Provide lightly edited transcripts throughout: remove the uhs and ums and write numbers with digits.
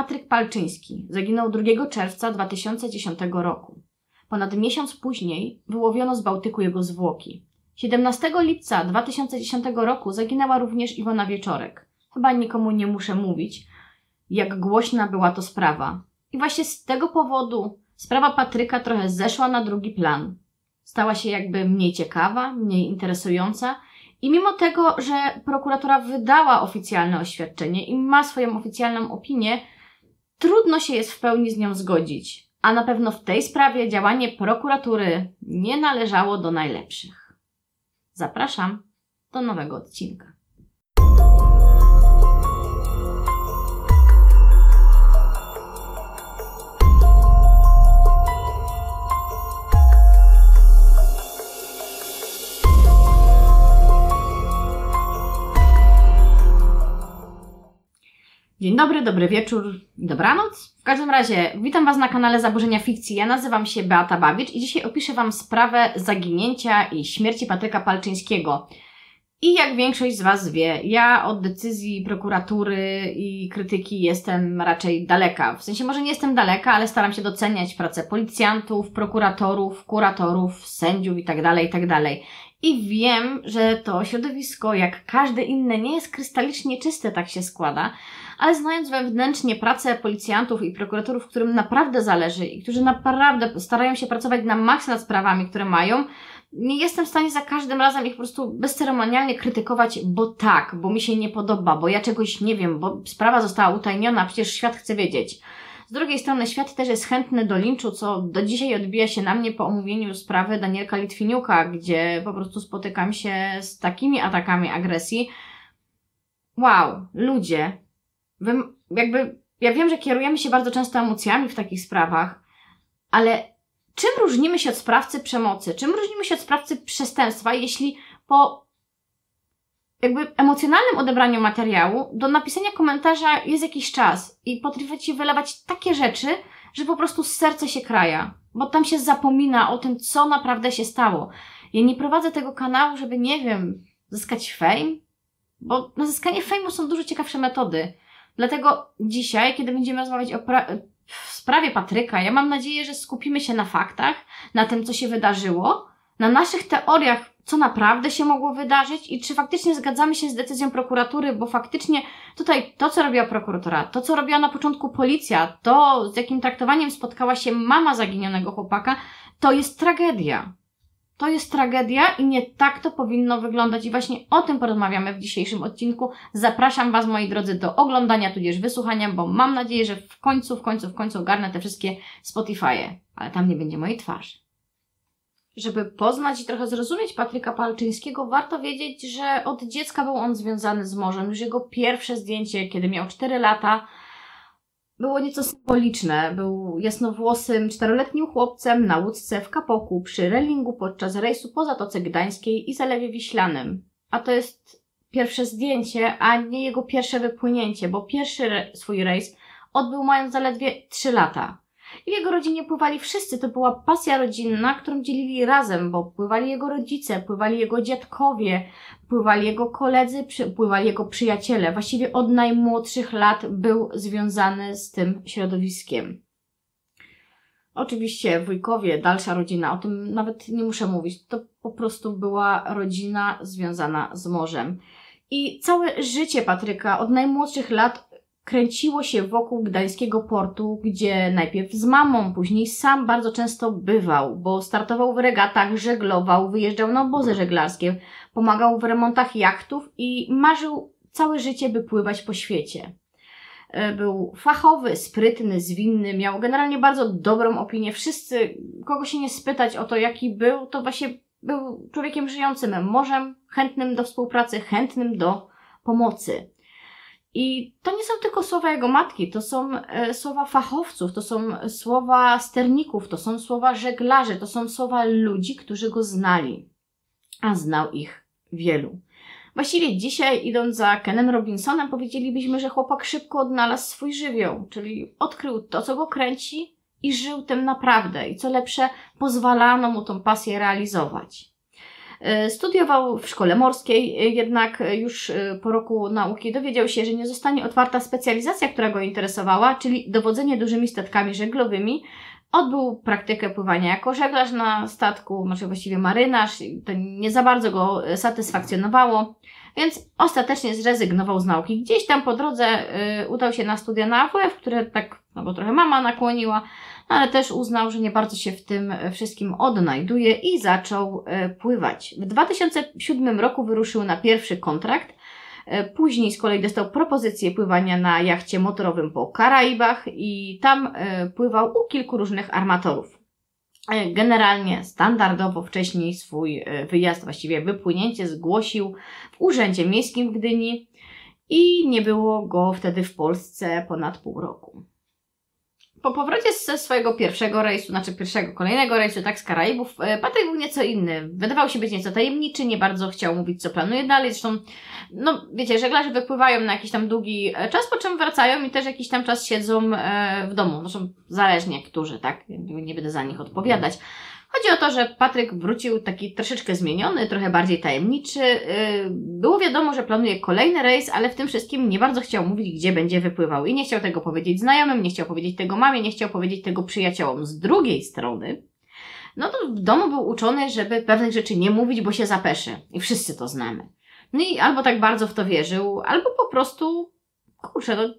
Patryk Palczyński zaginął 2 czerwca 2010 roku. Ponad miesiąc później wyłowiono z Bałtyku jego zwłoki. 17 lipca 2010 roku zaginęła również Iwona Wieczorek. Chyba nikomu nie muszę mówić, jak głośna była to sprawa. I właśnie z tego powodu sprawa Patryka trochę zeszła na drugi plan. Stała się jakby mniej ciekawa, mniej interesująca i mimo tego, że prokuratura wydała oficjalne oświadczenie i ma swoją oficjalną opinię, trudno się jest w pełni z nią zgodzić. A na pewno w tej sprawie działanie prokuratury nie należało do najlepszych. Zapraszam do nowego odcinka. Dzień dobry, dobry wieczór, dobranoc. W każdym razie witam Was na kanale Zaburzenia Fikcji. Ja nazywam się Beata Babicz i dzisiaj opiszę Wam sprawę zaginięcia i śmierci Patryka Palczyńskiego. I jak większość z Was wie, ja od decyzji prokuratury i krytyki jestem raczej daleka. W sensie może nie jestem daleka, ale staram się doceniać pracę policjantów, prokuratorów, kuratorów, sędziów itd., itd. I wiem, że to środowisko, jak każde inne, nie jest krystalicznie czyste, tak się składa, ale znając wewnętrznie pracę policjantów i prokuratorów, którym naprawdę zależy i którzy naprawdę starają się pracować na maksa nad sprawami, które mają, nie jestem w stanie za każdym razem ich po prostu bezceremonialnie krytykować, bo tak, bo mi się nie podoba, bo ja czegoś nie wiem, bo sprawa została utajniona, przecież świat chce wiedzieć. Z drugiej strony świat też jest chętny do linczu, co do dzisiaj odbija się na mnie po omówieniu sprawy Danielka Litwiniuka, gdzie po prostu spotykam się z takimi atakami agresji. Wow, ludzie, ja wiem, że kierujemy się bardzo często emocjami w takich sprawach, ale czym różnimy się od sprawcy przemocy, czym różnimy się od sprawcy przestępstwa, jeśli po emocjonalnym odebraniu materiału do napisania komentarza jest jakiś czas i potraficie wylewać takie rzeczy, że po prostu serce się kraja, bo tam się zapomina o tym, co naprawdę się stało. Ja nie prowadzę tego kanału, żeby, nie wiem, zyskać fame, bo na zyskanie fejmu są dużo ciekawsze metody. Dlatego dzisiaj, kiedy będziemy rozmawiać o sprawie Patryka, ja mam nadzieję, że skupimy się na faktach, na tym, co się wydarzyło, na naszych teoriach, co naprawdę się mogło wydarzyć i czy faktycznie zgadzamy się z decyzją prokuratury, bo faktycznie tutaj to, co robiła prokuratura, to, co robiła na początku policja, to, z jakim traktowaniem spotkała się mama zaginionego chłopaka, to jest tragedia. To jest tragedia i nie tak to powinno wyglądać i właśnie o tym porozmawiamy w dzisiejszym odcinku. Zapraszam Was, moi drodzy, do oglądania, tudzież wysłuchania, bo mam nadzieję, że w końcu ogarnę te wszystkie Spotify'e, ale tam nie będzie mojej twarzy. Żeby poznać i trochę zrozumieć Patryka Palczyńskiego, warto wiedzieć, że od dziecka był on związany z morzem. Już jego pierwsze zdjęcie, kiedy miał 4 lata, było nieco symboliczne. Był jasnowłosym, 4-letnim chłopcem na łódce w kapoku przy relingu podczas rejsu po Zatoce Gdańskiej i Zalewie Wiślanym. A to jest pierwsze zdjęcie, a nie jego pierwsze wypłynięcie, bo pierwszy swój rejs odbył mając zaledwie 3 lata. I w jego rodzinie pływali wszyscy, to była pasja rodzinna, którą dzielili razem, bo pływali jego rodzice, pływali jego dziadkowie, pływali jego koledzy, pływali jego przyjaciele. Właściwie od najmłodszych lat był związany z tym środowiskiem. Oczywiście wujkowie, dalsza rodzina, o tym nawet nie muszę mówić, to po prostu była rodzina związana z morzem. I całe życie Patryka od najmłodszych lat kręciło się wokół gdańskiego portu, gdzie najpierw z mamą, później sam bardzo często bywał, bo startował w regatach, żeglował, wyjeżdżał na obozy żeglarskie, pomagał w remontach jachtów i marzył całe życie, by pływać po świecie. Był fachowy, sprytny, zwinny, miał generalnie bardzo dobrą opinię. Wszyscy, kogo się nie spytać o to, jaki był, to właśnie był człowiekiem żyjącym morzem, chętnym do współpracy, chętnym do pomocy. I to nie są tylko słowa jego matki, to są słowa fachowców, to są słowa sterników, to są słowa żeglarzy, to są słowa ludzi, którzy go znali, a znał ich wielu. Właściwie dzisiaj, idąc za Kenem Robinsonem, powiedzielibyśmy, że chłopak szybko odnalazł swój żywioł, czyli odkrył to, co go kręci i żył tym naprawdę i co lepsze, pozwalano mu tą pasję realizować. Studiował w szkole morskiej, jednak już po roku nauki dowiedział się, że nie zostanie otwarta specjalizacja, która go interesowała, czyli dowodzenie dużymi statkami żeglowymi. Odbył praktykę pływania jako żeglarz na statku, znaczy właściwie marynarz, to nie za bardzo go satysfakcjonowało, więc ostatecznie zrezygnował z nauki. Gdzieś tam po drodze udał się na studia na AWF, które tak, no bo trochę mama nakłoniła, ale też uznał, że nie bardzo się w tym wszystkim odnajduje i zaczął pływać. W 2007 roku wyruszył na pierwszy kontrakt. Później z kolei dostał propozycję pływania na jachcie motorowym po Karaibach i tam pływał u kilku różnych armatorów. Generalnie standardowo wcześniej swój wyjazd, właściwie wypłynięcie, zgłosił w Urzędzie Miejskim w Gdyni i nie było go wtedy w Polsce ponad pół roku. Po powrocie ze swojego pierwszego rejsu, kolejnego rejsu, tak, z Karaibów, Patryk był nieco inny. Wydawał się być nieco tajemniczy, nie bardzo chciał mówić, co planuje dalej. Zresztą, no wiecie, żeglarze wypływają na jakiś tam długi czas, po czym wracają i też jakiś tam czas siedzą w domu. Zresztą zależnie, którzy, tak? Nie będę za nich odpowiadać. Chodzi o to, że Patryk wrócił taki troszeczkę zmieniony, trochę bardziej tajemniczy. Było wiadomo, że planuje kolejny rejs, ale w tym wszystkim nie bardzo chciał mówić, gdzie będzie wypływał. I nie chciał tego powiedzieć znajomym, nie chciał powiedzieć tego mamie, nie chciał powiedzieć tego przyjaciołom. Z drugiej strony, no to w domu był uczony, żeby pewnych rzeczy nie mówić, bo się zapeszy. I wszyscy to znamy. No i albo tak bardzo w to wierzył, albo po prostu, kurczę, no,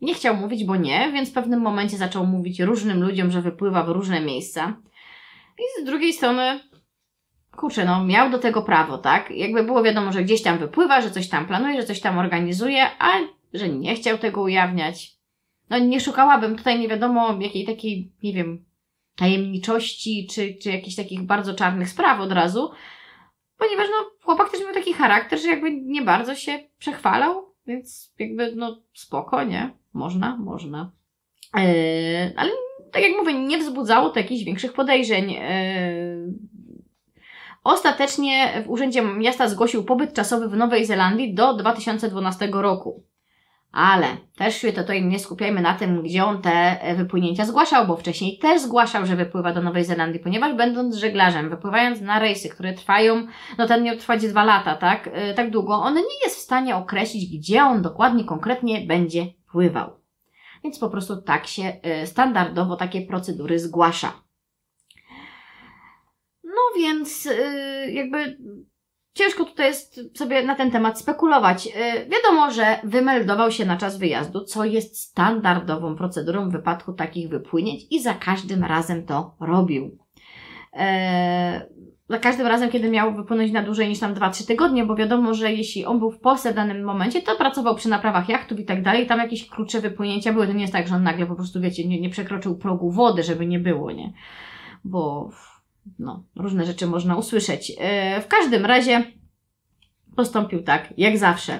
nie chciał mówić, bo nie, więc w pewnym momencie zaczął mówić różnym ludziom, że wypływa w różne miejsca. I z drugiej strony, kurczę, no miał do tego prawo, tak? Jakby było wiadomo, że gdzieś tam wypływa, że coś tam planuje, że coś tam organizuje, a że nie chciał tego ujawniać. No nie szukałabym tutaj nie wiadomo jakiej takiej, nie wiem, tajemniczości, czy jakichś takich bardzo czarnych spraw od razu, ponieważ no chłopak też miał taki charakter, że jakby nie bardzo się przechwalał, więc jakby no spoko, nie? Można. Ale tak jak mówię, nie wzbudzało to jakichś większych podejrzeń. Ostatecznie w Urzędzie Miasta zgłosił pobyt czasowy w Nowej Zelandii do 2012 roku. Ale też się tutaj nie skupiajmy na tym, gdzie on te wypłynięcia zgłaszał, bo wcześniej też zgłaszał, że wypływa do Nowej Zelandii, ponieważ będąc żeglarzem, wypływając na rejsy, które trwają, no ten miał trwać 2 lata, tak? Tak długo, on nie jest w stanie określić, gdzie on dokładnie, konkretnie będzie pływał. Więc po prostu tak się standardowo takie procedury zgłasza. No więc jakby ciężko tutaj jest sobie na ten temat spekulować. Wiadomo, że wymeldował się na czas wyjazdu, co jest standardową procedurą w wypadku takich wypłynięć i za każdym razem to robił. Za każdym razem, kiedy miał wypłynąć na dłużej niż tam 2-3 tygodnie, bo wiadomo, że jeśli on był w Polsce w danym momencie, to pracował przy naprawach jachtów i tak dalej, tam jakieś krótsze wypłynięcia były, to nie jest tak, że on nagle po prostu, wiecie, nie przekroczył progu wody, żeby nie było, nie? Bo, no, różne rzeczy można usłyszeć. W każdym razie postąpił tak, jak zawsze.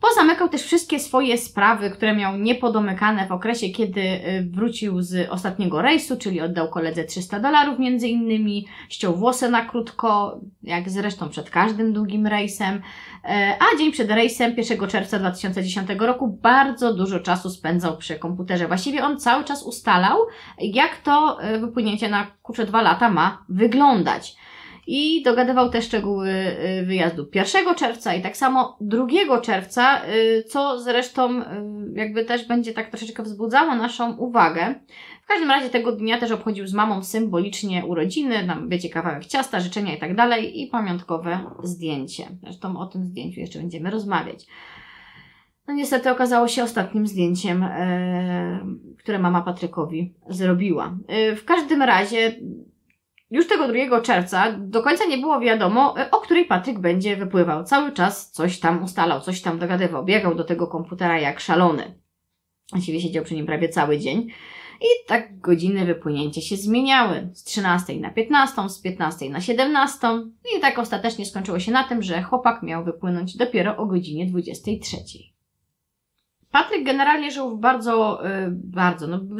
Pozamykał też wszystkie swoje sprawy, które miał niepodomykane w okresie, kiedy wrócił z ostatniego rejsu, czyli oddał koledze $300 między innymi, ściął włosy na krótko, jak zresztą przed każdym długim rejsem, a dzień przed rejsem 1 czerwca 2010 roku bardzo dużo czasu spędzał przy komputerze. Właściwie on cały czas ustalał, jak to wypłynięcie na 2 lata ma wyglądać. I dogadywał te szczegóły wyjazdu 1 czerwca i tak samo 2 czerwca, co zresztą jakby też będzie tak troszeczkę wzbudzało naszą uwagę. W każdym razie tego dnia też obchodził z mamą symbolicznie urodziny, tam wiecie, kawałek ciasta, życzenia i tak dalej i pamiątkowe zdjęcie. Zresztą o tym zdjęciu jeszcze będziemy rozmawiać. No niestety okazało się ostatnim zdjęciem, które mama Patrykowi zrobiła. W każdym razie już tego 2 czerwca do końca nie było wiadomo, o której Patryk będzie wypływał. Cały czas coś tam ustalał, coś tam dogadywał. Biegał do tego komputera jak szalony. Właściwie siedział przy nim prawie cały dzień. I tak godziny wypłynięcia się zmieniały. Z 13 na 15, z 15 na 17. I tak ostatecznie skończyło się na tym, że chłopak miał wypłynąć dopiero o godzinie 23. Patryk generalnie żył w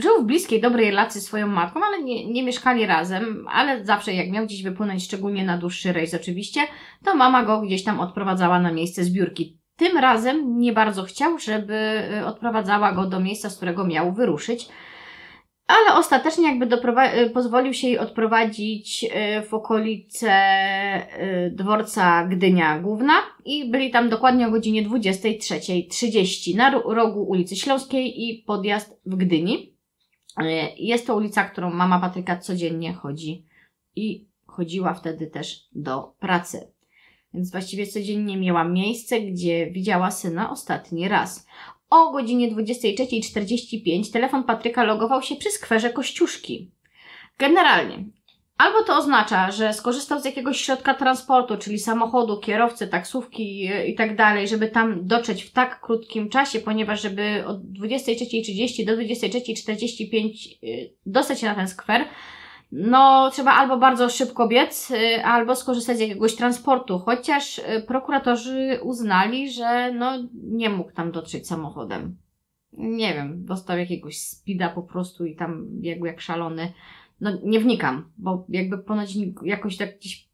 żył w bliskiej, dobrej relacji z swoją matką, ale nie mieszkali razem, ale zawsze jak miał gdzieś wypłynąć, szczególnie na dłuższy rejs oczywiście, to mama go gdzieś tam odprowadzała na miejsce zbiórki. Tym razem nie bardzo chciał, żeby odprowadzała go do miejsca, z którego miał wyruszyć, ale ostatecznie jakby pozwolił się jej odprowadzić w okolice dworca Gdynia Główna i byli tam dokładnie o godzinie 23:30 na rogu ulicy Śląskiej i Podjazd w Gdyni. Jest to ulica, którą mama Patryka codziennie chodzi i chodziła wtedy też do pracy. Więc właściwie codziennie miała miejsce, gdzie widziała syna ostatni raz. O godzinie 23:45 telefon Patryka logował się przy skwerze Kościuszki. Generalnie, albo to oznacza, że skorzystał z jakiegoś środka transportu, czyli samochodu, kierowcy, taksówki i tak dalej, żeby tam dotrzeć w tak krótkim czasie, ponieważ żeby od 23:30 do 23:45 dostać się na ten skwer, no trzeba albo bardzo szybko biec, albo skorzystać z jakiegoś transportu, chociaż prokuratorzy uznali, że no nie mógł tam dotrzeć samochodem. Nie wiem, dostał jakiegoś spida po prostu i tam biegł jak szalony. No nie wnikam, bo jakby ponoć jakoś tak gdzieś...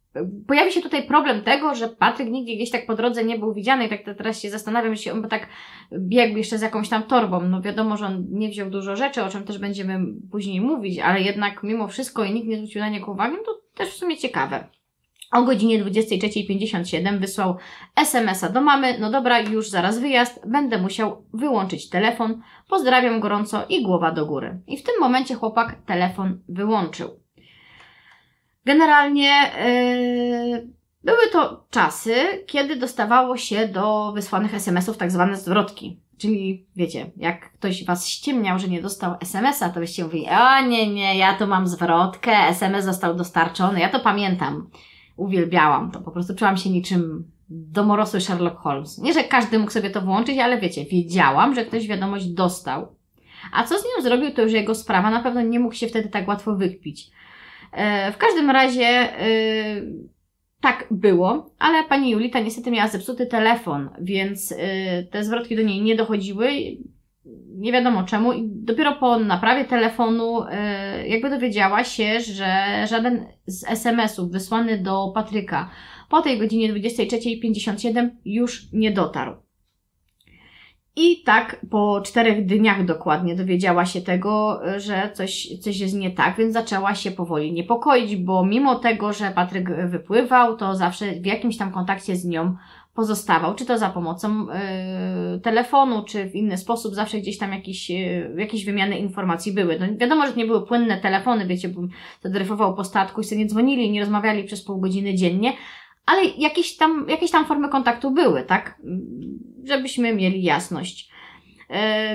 Pojawi się tutaj problem tego, że Patryk nigdzie gdzieś tak po drodze nie był widziany i tak teraz się zastanawiam, że on by tak biegł jeszcze z jakąś tam torbą. No wiadomo, że on nie wziął dużo rzeczy, o czym też będziemy później mówić, ale jednak mimo wszystko i nikt nie zwrócił na niego uwagi, to też w sumie ciekawe. O godzinie 23:57 wysłał SMS-a do mamy. No dobra, już zaraz wyjazd, będę musiał wyłączyć telefon. Pozdrawiam gorąco i głowa do góry. I w tym momencie chłopak telefon wyłączył. Generalnie były to czasy, kiedy dostawało się do wysłanych SMS-ów tak zwane zwrotki. Czyli wiecie, jak ktoś was ściemniał, że nie dostał SMS-a, to byście mówili: o nie, ja to mam zwrotkę, SMS został dostarczony, ja to pamiętam. Uwielbiałam to, po prostu czułam się niczym domorosły Sherlock Holmes. Nie, że każdy mógł sobie to włączyć, ale wiecie, wiedziałam, że ktoś wiadomość dostał. A co z nią zrobił, to już jego sprawa, na pewno nie mógł się wtedy tak łatwo wykpić. W każdym razie tak było, ale pani Julita niestety miała zepsuty telefon, więc te zwrotki do niej nie dochodziły, nie wiadomo czemu. I dopiero po naprawie telefonu jakby dowiedziała się, że żaden z SMS-ów wysłany do Patryka po tej godzinie 23:57 już nie dotarł. I tak po 4 dniach dokładnie dowiedziała się tego, że coś jest nie tak, więc zaczęła się powoli niepokoić, bo mimo tego, że Patryk wypływał, to zawsze w jakimś tam kontakcie z nią pozostawał, czy to za pomocą telefonu, czy w inny sposób, zawsze gdzieś tam jakieś wymiany informacji były. No wiadomo, że nie były płynne telefony, wiecie, bo zadryfował po statku i sobie nie dzwonili, nie rozmawiali przez pół godziny dziennie, ale jakieś tam formy kontaktu były, tak? Żebyśmy mieli jasność.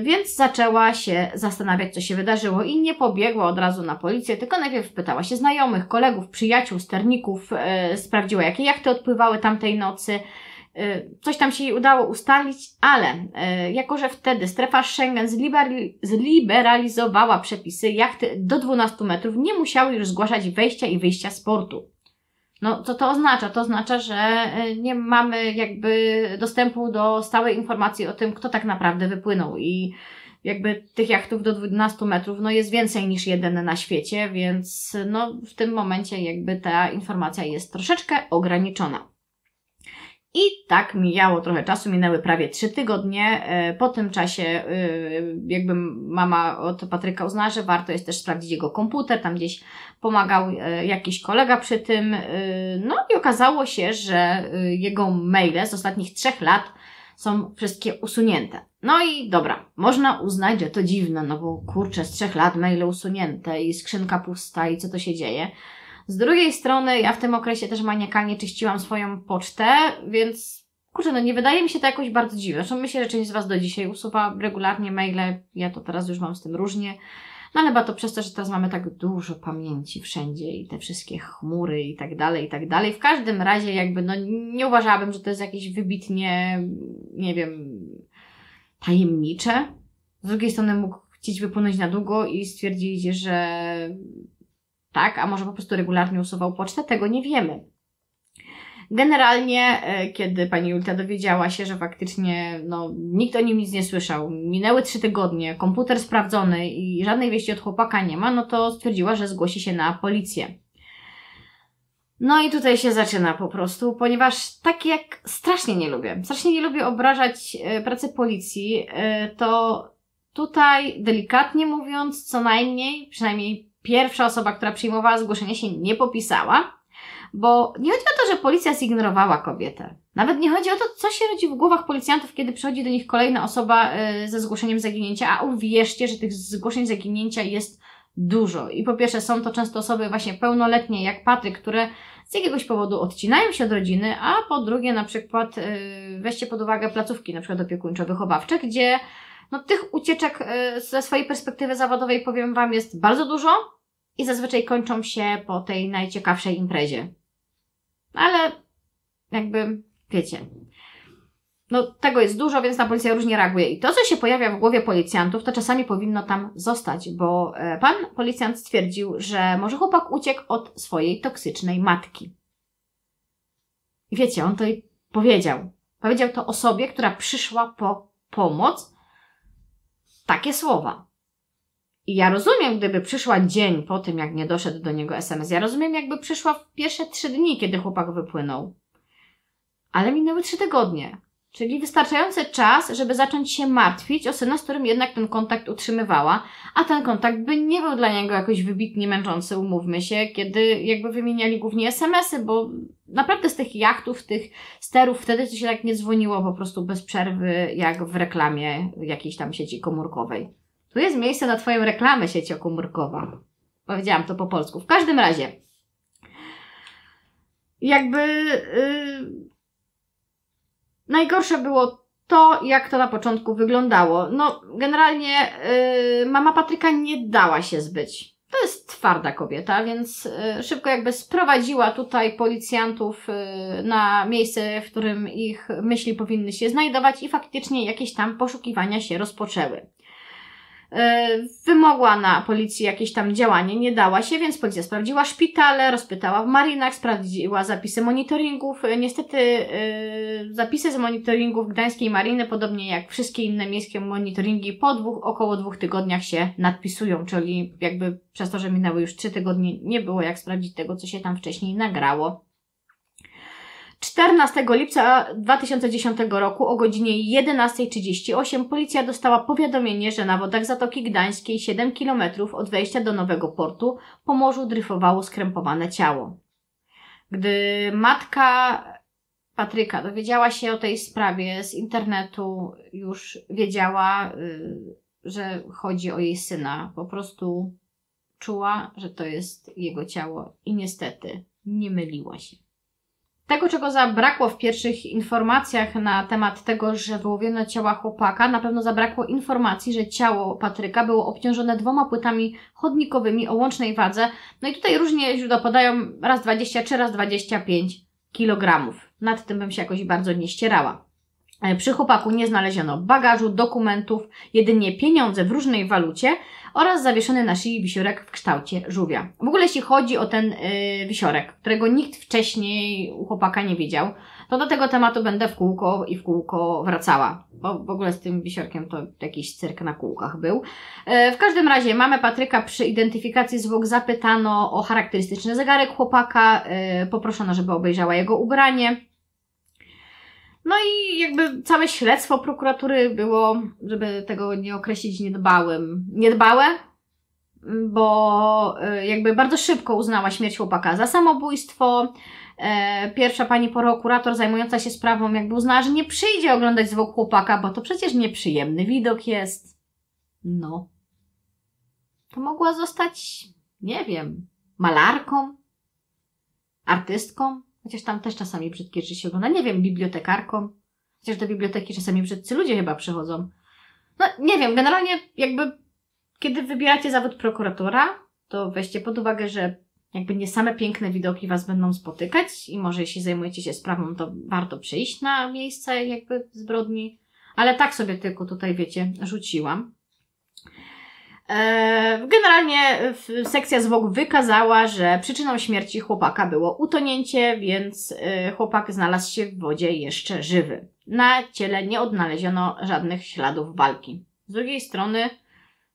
Więc zaczęła się zastanawiać, co się wydarzyło i nie pobiegła od razu na policję, tylko najpierw pytała się znajomych, kolegów, przyjaciół, sterników, sprawdziła, jakie jachty odpływały tamtej nocy. Coś tam się jej udało ustalić, ale jako że wtedy strefa Schengen zliberalizowała przepisy, jachty do 12 metrów nie musiały już zgłaszać wejścia i wyjścia z portu. No, co to oznacza? To oznacza, że nie mamy jakby dostępu do stałej informacji o tym, kto tak naprawdę wypłynął i jakby tych jachtów do 12 metrów, no jest więcej niż jeden na świecie, więc no w tym momencie jakby ta informacja jest troszeczkę ograniczona. I tak mijało trochę czasu, minęły prawie 3 tygodnie. Po tym czasie jakby mama od Patryka uznała, że warto jest też sprawdzić jego komputer, tam gdzieś pomagał jakiś kolega przy tym. No i okazało się, że jego maile z ostatnich 3 lat są wszystkie usunięte. No i dobra, można uznać, że to dziwne, no bo kurczę, z 3 lat maile usunięte i skrzynka pusta i co to się dzieje. Z drugiej strony ja w tym okresie też maniakalnie czyściłam swoją pocztę, więc kurczę, no nie wydaje mi się to jakoś bardzo dziwne. Zresztą myślę, że część z was do dzisiaj usuwa regularnie maile, ja to teraz już mam z tym różnie. No ale chyba to przez to, że teraz mamy tak dużo pamięci wszędzie i te wszystkie chmury i tak dalej, i tak dalej. W każdym razie jakby no nie uważałabym, że to jest jakieś wybitnie, nie wiem, tajemnicze. Z drugiej strony mógł chcieć wypłynąć na długo i stwierdzić, że... tak, a może po prostu regularnie usuwał pocztę, tego nie wiemy. Generalnie, kiedy pani Julita dowiedziała się, że faktycznie no, nikt o nim nic nie słyszał, minęły 3 tygodnie, komputer sprawdzony i żadnej wieści od chłopaka nie ma, no to stwierdziła, że zgłosi się na policję. No i tutaj się zaczyna po prostu, ponieważ tak jak strasznie nie lubię obrażać pracy policji, to Tutaj, delikatnie mówiąc, co najmniej, przynajmniej pierwsza osoba, która przyjmowała zgłoszenie, się nie popisała, bo nie chodzi o to, że policja zignorowała kobietę. Nawet nie chodzi o to, co się rodzi w głowach policjantów, kiedy przychodzi do nich kolejna osoba ze zgłoszeniem zaginięcia, a uwierzcie, że tych zgłoszeń zaginięcia jest dużo. I po pierwsze są to często osoby właśnie pełnoletnie, jak Patryk, które z jakiegoś powodu odcinają się od rodziny, a po drugie na przykład weźcie pod uwagę placówki, na przykład opiekuńczo-wychowawcze, gdzie no, tych ucieczek ze swojej perspektywy zawodowej, powiem Wam, jest bardzo dużo i zazwyczaj kończą się po tej najciekawszej imprezie. Ale jakby, wiecie, no tego jest dużo, więc ta policja różnie reaguje. I to, co się pojawia w głowie policjantów, to czasami powinno tam zostać, bo pan policjant stwierdził, że może chłopak uciekł od swojej toksycznej matki. I wiecie, on to i powiedział. Powiedział to osobie, która przyszła po pomoc, takie słowa. I ja rozumiem, gdyby przyszła dzień po tym, jak nie doszedł do niego SMS. Ja rozumiem, jakby przyszła w pierwsze 3 dni, kiedy chłopak wypłynął. Ale minęły 3 tygodnie. Czyli wystarczający czas, żeby zacząć się martwić o syna, z którym jednak ten kontakt utrzymywała, a ten kontakt by nie był dla niego jakoś wybitnie męczący, umówmy się, kiedy jakby wymieniali głównie SMS-y, bo naprawdę z tych jachtów, tych sterów wtedy to się tak nie dzwoniło po prostu bez przerwy, jak w reklamie jakiejś tam sieci komórkowej. Tu jest miejsce na Twoją reklamę, siecią komórkowa. Powiedziałam to po polsku. W każdym razie, jakby... najgorsze było to, jak to na początku wyglądało. No, generalnie mama Patryka nie dała się zbyć. To jest twarda kobieta, więc szybko jakby sprowadziła tutaj policjantów na miejsce, w którym ich myśli powinny się znajdować i faktycznie jakieś tam poszukiwania się rozpoczęły. Wymogła na policji jakieś tam działanie, nie dała się, więc policja sprawdziła szpitale, rozpytała w marinach, sprawdziła zapisy monitoringów. Niestety zapisy z monitoringów Gdańskiej Mariny, podobnie jak wszystkie inne miejskie monitoringi, po około 2 tygodniach się nadpisują, czyli jakby przez to, że minęły już 3 tygodnie, nie było jak sprawdzić tego, co się tam wcześniej nagrało. 14 lipca 2010 roku o godzinie 11:38 policja dostała powiadomienie, że na wodach Zatoki Gdańskiej 7 km od wejścia do Nowego Portu po morzu dryfowało skrępowane ciało. Gdy matka Patryka dowiedziała się o tej sprawie z internetu, już wiedziała, że chodzi o jej syna. Po prostu czuła, że to jest jego ciało i niestety nie myliła się. Tego, czego zabrakło w pierwszych informacjach na temat tego, że wyłowiono ciała chłopaka, na pewno zabrakło informacji, że ciało Patryka było obciążone 2 płytami chodnikowymi o łącznej wadze. No i tutaj różnie źródła podają raz 23, raz 25 kg. Nad tym bym się jakoś bardzo nie ścierała. Przy chłopaku nie znaleziono bagażu, dokumentów, jedynie pieniądze w różnej walucie oraz zawieszony na szyi wisiorek w kształcie żółwia. W ogóle jeśli chodzi o ten wisiorek, którego nikt wcześniej u chłopaka nie widział, to do tego tematu będę w kółko i w kółko wracała. Bo w ogóle z tym wisiorkiem to jakiś cyrk na kółkach był. W każdym razie mamę Patryka przy identyfikacji zwłok zapytano o charakterystyczny zegarek chłopaka, poproszono, żeby obejrzała jego ubranie. No i jakby całe śledztwo prokuratury było, żeby tego nie określić, niedbałe, bo jakby bardzo szybko uznała śmierć chłopaka za samobójstwo. Pierwsza pani prokurator zajmująca się sprawą jakby uznała, że nie przyjdzie oglądać zwłok chłopaka, bo to przecież nieprzyjemny widok jest. No. To mogła zostać, nie wiem, malarką, artystką. Chociaż tam też czasami brzydkie rzeczy się ogląda. Nie wiem, bibliotekarką. Chociaż do biblioteki czasami brzydcy ludzie chyba przychodzą. No nie wiem, generalnie jakby kiedy wybieracie zawód prokuratora, to weźcie pod uwagę, że jakby nie same piękne widoki Was będą spotykać i może jeśli zajmujecie się sprawą, to warto przyjść na miejsce jakby zbrodni. Ale tak sobie tylko tutaj, wiecie, rzuciłam. Generalnie sekcja zwłok wykazała, że przyczyną śmierci chłopaka było utonięcie, więc chłopak znalazł się w wodzie jeszcze żywy. Na ciele nie odnaleziono żadnych śladów walki. Z drugiej strony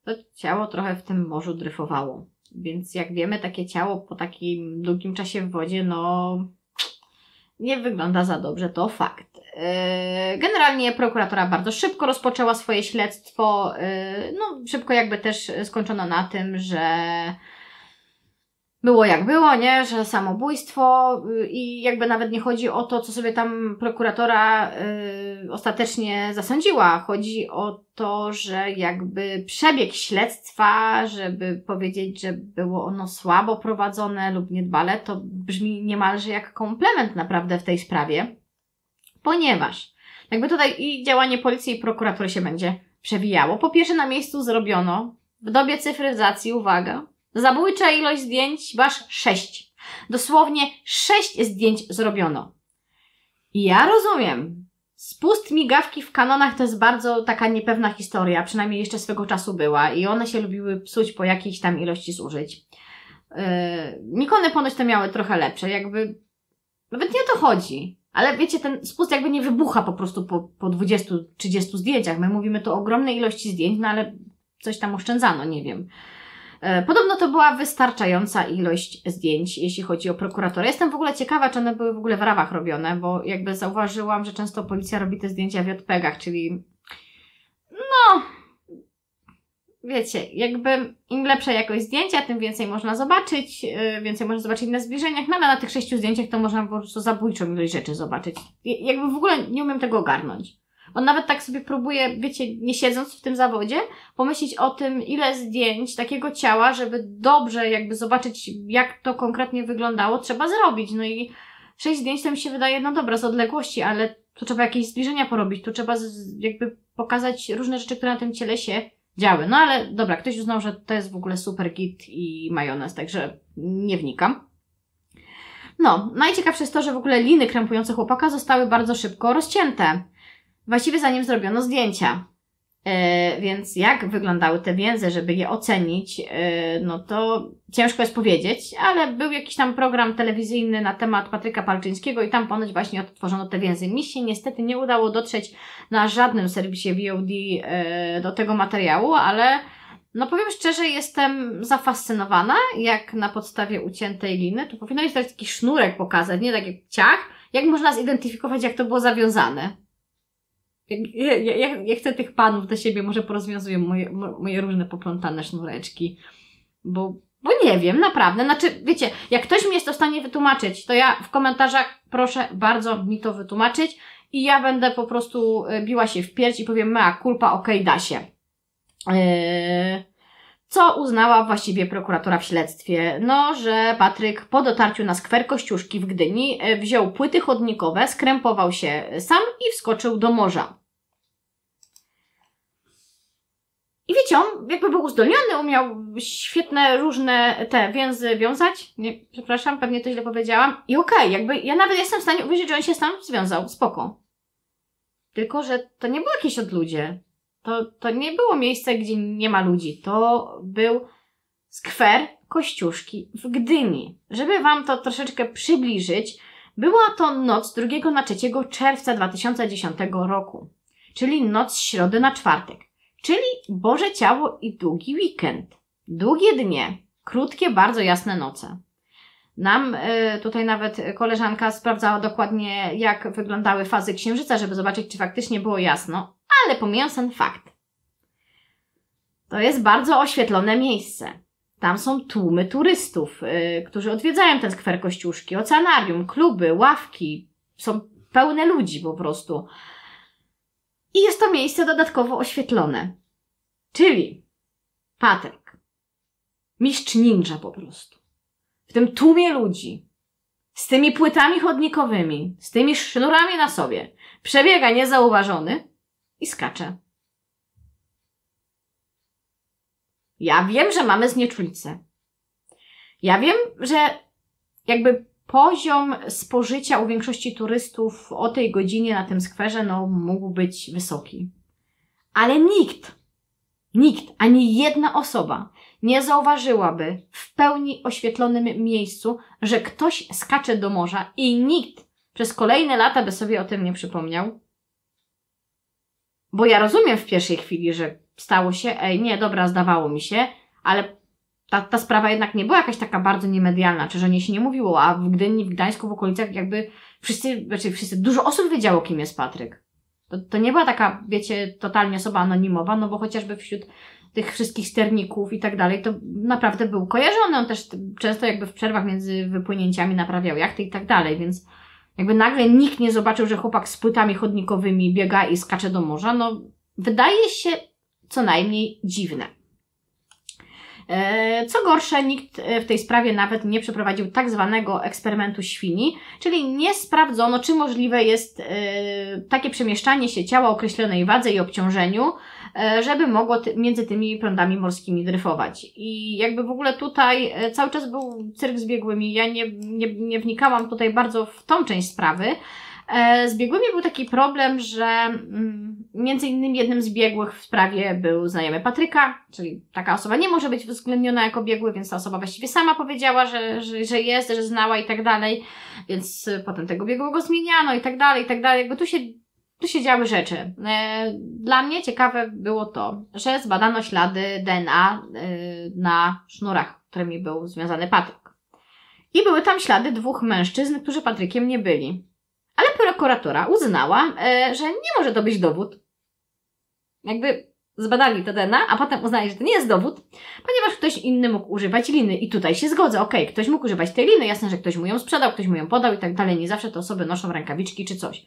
to ciało trochę w tym morzu dryfowało, więc jak wiemy, takie ciało po takim długim czasie w wodzie, no nie wygląda za dobrze, to fakt. Generalnie prokuratura bardzo szybko rozpoczęła swoje śledztwo, no szybko jakby też skończono na tym, że było jak było, nie? Że samobójstwo i jakby nawet nie chodzi o to, co sobie tam prokuratora ostatecznie zasądziła. Chodzi o to, że jakby przebieg śledztwa, żeby powiedzieć, że było ono słabo prowadzone lub niedbale, to brzmi niemalże jak komplement naprawdę w tej sprawie, ponieważ jakby tutaj i działanie policji i prokuratury się będzie przewijało. Po pierwsze, na miejscu zrobiono w dobie cyfryzacji, uwaga, zabójcza ilość zdjęć, masz 6. Dosłownie 6 zdjęć zrobiono. Ja rozumiem. Spust migawki w kanonach to jest bardzo taka niepewna historia, przynajmniej jeszcze swego czasu była i one się lubiły psuć po jakiejś tam ilości zużyć. Nikony ponoć to miały trochę lepsze, jakby nawet nie o to chodzi. Ale wiecie, ten spust jakby nie wybucha po prostu po 20-30 zdjęciach. My mówimy tu o ogromnej ilości zdjęć, no ale coś tam oszczędzano, nie wiem. Podobno to była wystarczająca ilość zdjęć, jeśli chodzi o prokuratora. Jestem w ogóle ciekawa, czy one były w ogóle w rawach robione, bo jakby zauważyłam, że często policja robi te zdjęcia w JPEG-ach, czyli no, wiecie, jakby im lepsza jakość zdjęcia, tym więcej można zobaczyć, na zbliżeniach, no ale na tych 6 zdjęciach to można po prostu zabójczą ilość rzeczy zobaczyć. Jakby w ogóle nie umiem tego ogarnąć. On nawet tak sobie próbuje, wiecie, nie siedząc w tym zawodzie, pomyśleć o tym, ile zdjęć takiego ciała, żeby dobrze jakby zobaczyć, jak to konkretnie wyglądało, trzeba zrobić. No i 6 zdjęć to mi się wydaje, no dobra, z odległości, ale tu trzeba jakieś zbliżenia porobić, tu trzeba jakby pokazać różne rzeczy, które na tym ciele się działy. No ale dobra, ktoś uznał, że to jest w ogóle super git i majonez, także nie wnikam. No, najciekawsze jest to, że w ogóle liny krępujące chłopaka zostały bardzo szybko rozcięte. Właściwie zanim zrobiono zdjęcia, więc jak wyglądały te więzy, żeby je ocenić, no to ciężko jest powiedzieć, ale był jakiś tam program telewizyjny na temat Patryka Palczyńskiego i tam ponoć właśnie odtworzono te więzy. Mi się niestety nie udało dotrzeć na żadnym serwisie VOD do tego materiału, ale no powiem szczerze, jestem zafascynowana, jak na podstawie uciętej liny, to powinno być teraz taki sznurek pokazać, nie tak jak ciach, jak można zidentyfikować, jak to było zawiązane. Ja chcę tych panów do siebie, może porozwiązuję moje różne poplątane sznureczki, bo nie wiem, naprawdę, znaczy wiecie, jak ktoś mi jest to w stanie wytłumaczyć, to ja w komentarzach proszę bardzo mi to wytłumaczyć i ja będę po prostu biła się w pierś i powiem mea culpa, okej, da się. Co uznała właściwie prokuratura w śledztwie? No, że Patryk po dotarciu na skwer Kościuszki w Gdyni wziął płyty chodnikowe, skrępował się sam i wskoczył do morza. I wiecie, on jakby był uzdolniony, umiał świetne różne te więzy wiązać. Nie, przepraszam, pewnie to źle powiedziałam. I okej, jakby ja nawet jestem w stanie uwierzyć, że on się sam związał, spoko. Tylko że to nie było jakieś odludzie. To nie było miejsce, gdzie nie ma ludzi. To był skwer Kościuszki w Gdyni. Żeby Wam to troszeczkę przybliżyć, była to noc 2 na 3 czerwca 2010 roku, czyli noc z środy na czwartek, czyli Boże Ciało i długi weekend. Długie dnie, krótkie, bardzo jasne noce. Nam tutaj nawet koleżanka sprawdzała dokładnie, jak wyglądały fazy księżyca, żeby zobaczyć, czy faktycznie było jasno. Ale pomijając ten fakt, to jest bardzo oświetlone miejsce. Tam są tłumy turystów, którzy odwiedzają ten skwer Kościuszki, oceanarium, kluby, ławki. Są pełne ludzi po prostu. I jest to miejsce dodatkowo oświetlone. Czyli Patryk, mistrz ninja po prostu, w tym tłumie ludzi, z tymi płytami chodnikowymi, z tymi sznurami na sobie, przebiega niezauważony i skacze. Ja wiem, że mamy znieczulicę. Ja wiem, że jakby poziom spożycia u większości turystów o tej godzinie na tym skwerze, no, mógł być wysoki. Ale nikt, ani jedna osoba nie zauważyłaby w pełni oświetlonym miejscu, że ktoś skacze do morza i nikt przez kolejne lata by sobie o tym nie przypomniał. Bo ja rozumiem w pierwszej chwili, że stało się, ej, nie, dobra, zdawało mi się, ale ta sprawa jednak nie była jakaś taka bardzo niemedialna, czy że o niej się nie mówiło, a w Gdyni, w Gdańsku, w okolicach jakby wszyscy, dużo osób wiedziało, kim jest Patryk. To nie była taka, wiecie, totalnie osoba anonimowa, no bo chociażby wśród tych wszystkich sterników i tak dalej, to naprawdę był kojarzony, on też często jakby w przerwach między wypłynięciami naprawiał jachty i tak dalej, więc jakby nagle nikt nie zobaczył, że chłopak z płytami chodnikowymi biega i skacze do morza, no wydaje się co najmniej dziwne. Co gorsze, nikt w tej sprawie nawet nie przeprowadził tak zwanego eksperymentu świni, czyli nie sprawdzono, czy możliwe jest takie przemieszczanie się ciała o określonej wadze i obciążeniu, żeby mogło między tymi prądami morskimi dryfować. I jakby w ogóle tutaj cały czas był cyrk z biegłymi. Ja nie wnikałam tutaj bardzo w tą część sprawy. Z biegłymi był taki problem, że między innymi jednym z biegłych w sprawie był znajomy Patryka, czyli taka osoba nie może być uwzględniona jako biegły, więc ta osoba właściwie sama powiedziała, że jest, że znała i tak dalej, więc potem tego biegłego zmieniano i tak dalej, jakby tu się działy rzeczy. Dla mnie ciekawe było to, że zbadano ślady DNA na sznurach, którymi był związany Patryk. I były tam ślady dwóch mężczyzn, którzy Patrykiem nie byli. Ale prokuratura uznała, że nie może to być dowód. Jakby zbadali to DNA, a potem uznali, że to nie jest dowód, ponieważ ktoś inny mógł używać liny. I tutaj się zgodzę, okej, ktoś mógł używać tej liny, jasne, że ktoś mu ją sprzedał, ktoś mu ją podał i tak dalej, nie zawsze te osoby noszą rękawiczki czy coś.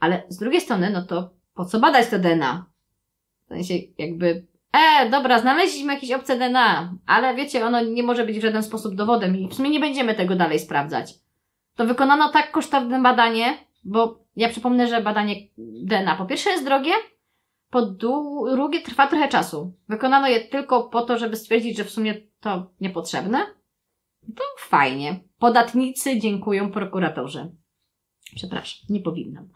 Ale z drugiej strony, no to po co badać to DNA? W sensie jakby, dobra, znaleźliśmy jakieś obce DNA, ale wiecie, ono nie może być w żaden sposób dowodem i w sumie nie będziemy tego dalej sprawdzać. To wykonano tak kosztowne badanie, bo ja przypomnę, że badanie DNA po pierwsze jest drogie, po drugie trwa trochę czasu. Wykonano je tylko po to, żeby stwierdzić, że w sumie to niepotrzebne. To fajnie. Podatnicy dziękują prokuratorze. Przepraszam, nie powinnam.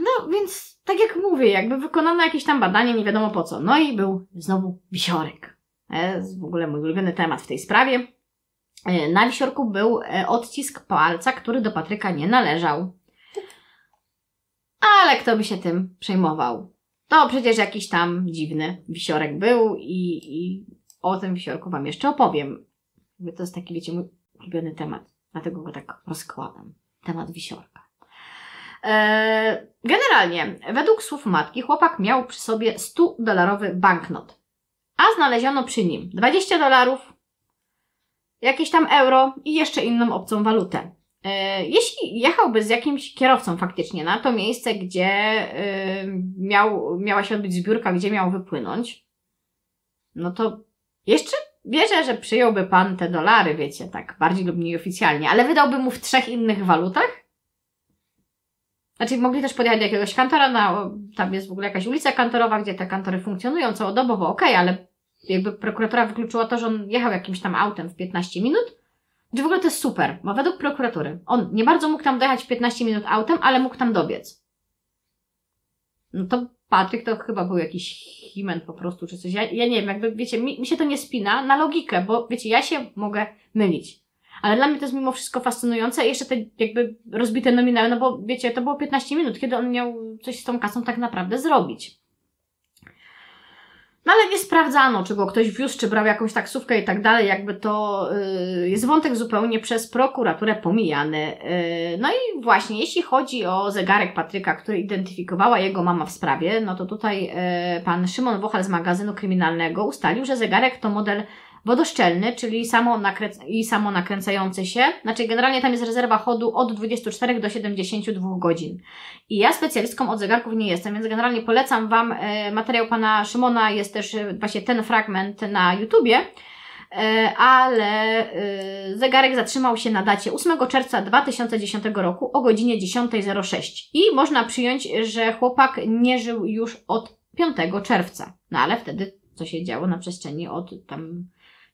No więc tak jak mówię, jakby wykonano jakieś tam badanie, nie wiadomo po co. No i był znowu wisiorek. To jest w ogóle mój ulubiony temat w tej sprawie. Na wisiorku był odcisk palca, który do Patryka nie należał. Ale kto by się tym przejmował? To przecież jakiś tam dziwny wisiorek był i o tym wisiorku Wam jeszcze opowiem. To jest taki, wiecie, mój ulubiony temat. Dlatego go tak rozkładam. Temat wisiorka. Generalnie, według słów matki, chłopak miał przy sobie $100 banknot. A znaleziono przy nim $20, jakieś tam euro i jeszcze inną obcą walutę. Jeśli jechałby z jakimś kierowcą faktycznie na to miejsce, gdzie miała się odbyć zbiórka, gdzie miał wypłynąć, no to jeszcze wierzę, że przyjąłby pan te dolary, wiecie, tak bardziej lub mniej oficjalnie, ale wydałby mu w 3 innych walutach? Znaczy mogli też podjechać do jakiegoś kantora, tam jest w ogóle jakaś ulica kantorowa, gdzie te kantory funkcjonują całodobowo, okej, ale jakby prokuratura wykluczyła to, że on jechał jakimś tam autem w 15 minut. Czy w ogóle to jest super, bo według prokuratury on nie bardzo mógł tam dojechać w 15 minut autem, ale mógł tam dobiec. No to Patryk to chyba był jakiś himen po prostu, czy coś. Ja nie wiem, jakby wiecie, mi się to nie spina na logikę, bo wiecie, ja się mogę mylić. Ale dla mnie to jest mimo wszystko fascynujące. Jeszcze te jakby rozbite nominały, no bo wiecie, to było 15 minut, kiedy on miał coś z tą kasą tak naprawdę zrobić. No ale nie sprawdzano, czy go ktoś wiózł, czy brał jakąś taksówkę i tak dalej, jakby to jest wątek zupełnie przez prokuraturę pomijany. No i właśnie, jeśli chodzi o zegarek Patryka, który identyfikowała jego mama w sprawie, no to tutaj pan Szymon Bochal z magazynu kryminalnego ustalił, że zegarek to model wodoszczelny, czyli samonakręcający się. Znaczy generalnie tam jest rezerwa chodu od 24 do 72 godzin. I ja specjalistką od zegarków nie jestem, więc generalnie polecam Wam materiał pana Szymona, jest też właśnie ten fragment na YouTubie, ale zegarek zatrzymał się na dacie 8 czerwca 2010 roku o godzinie 10:06 i można przyjąć, że chłopak nie żył już od 5 czerwca. No ale wtedy co się działo na przestrzeni od tam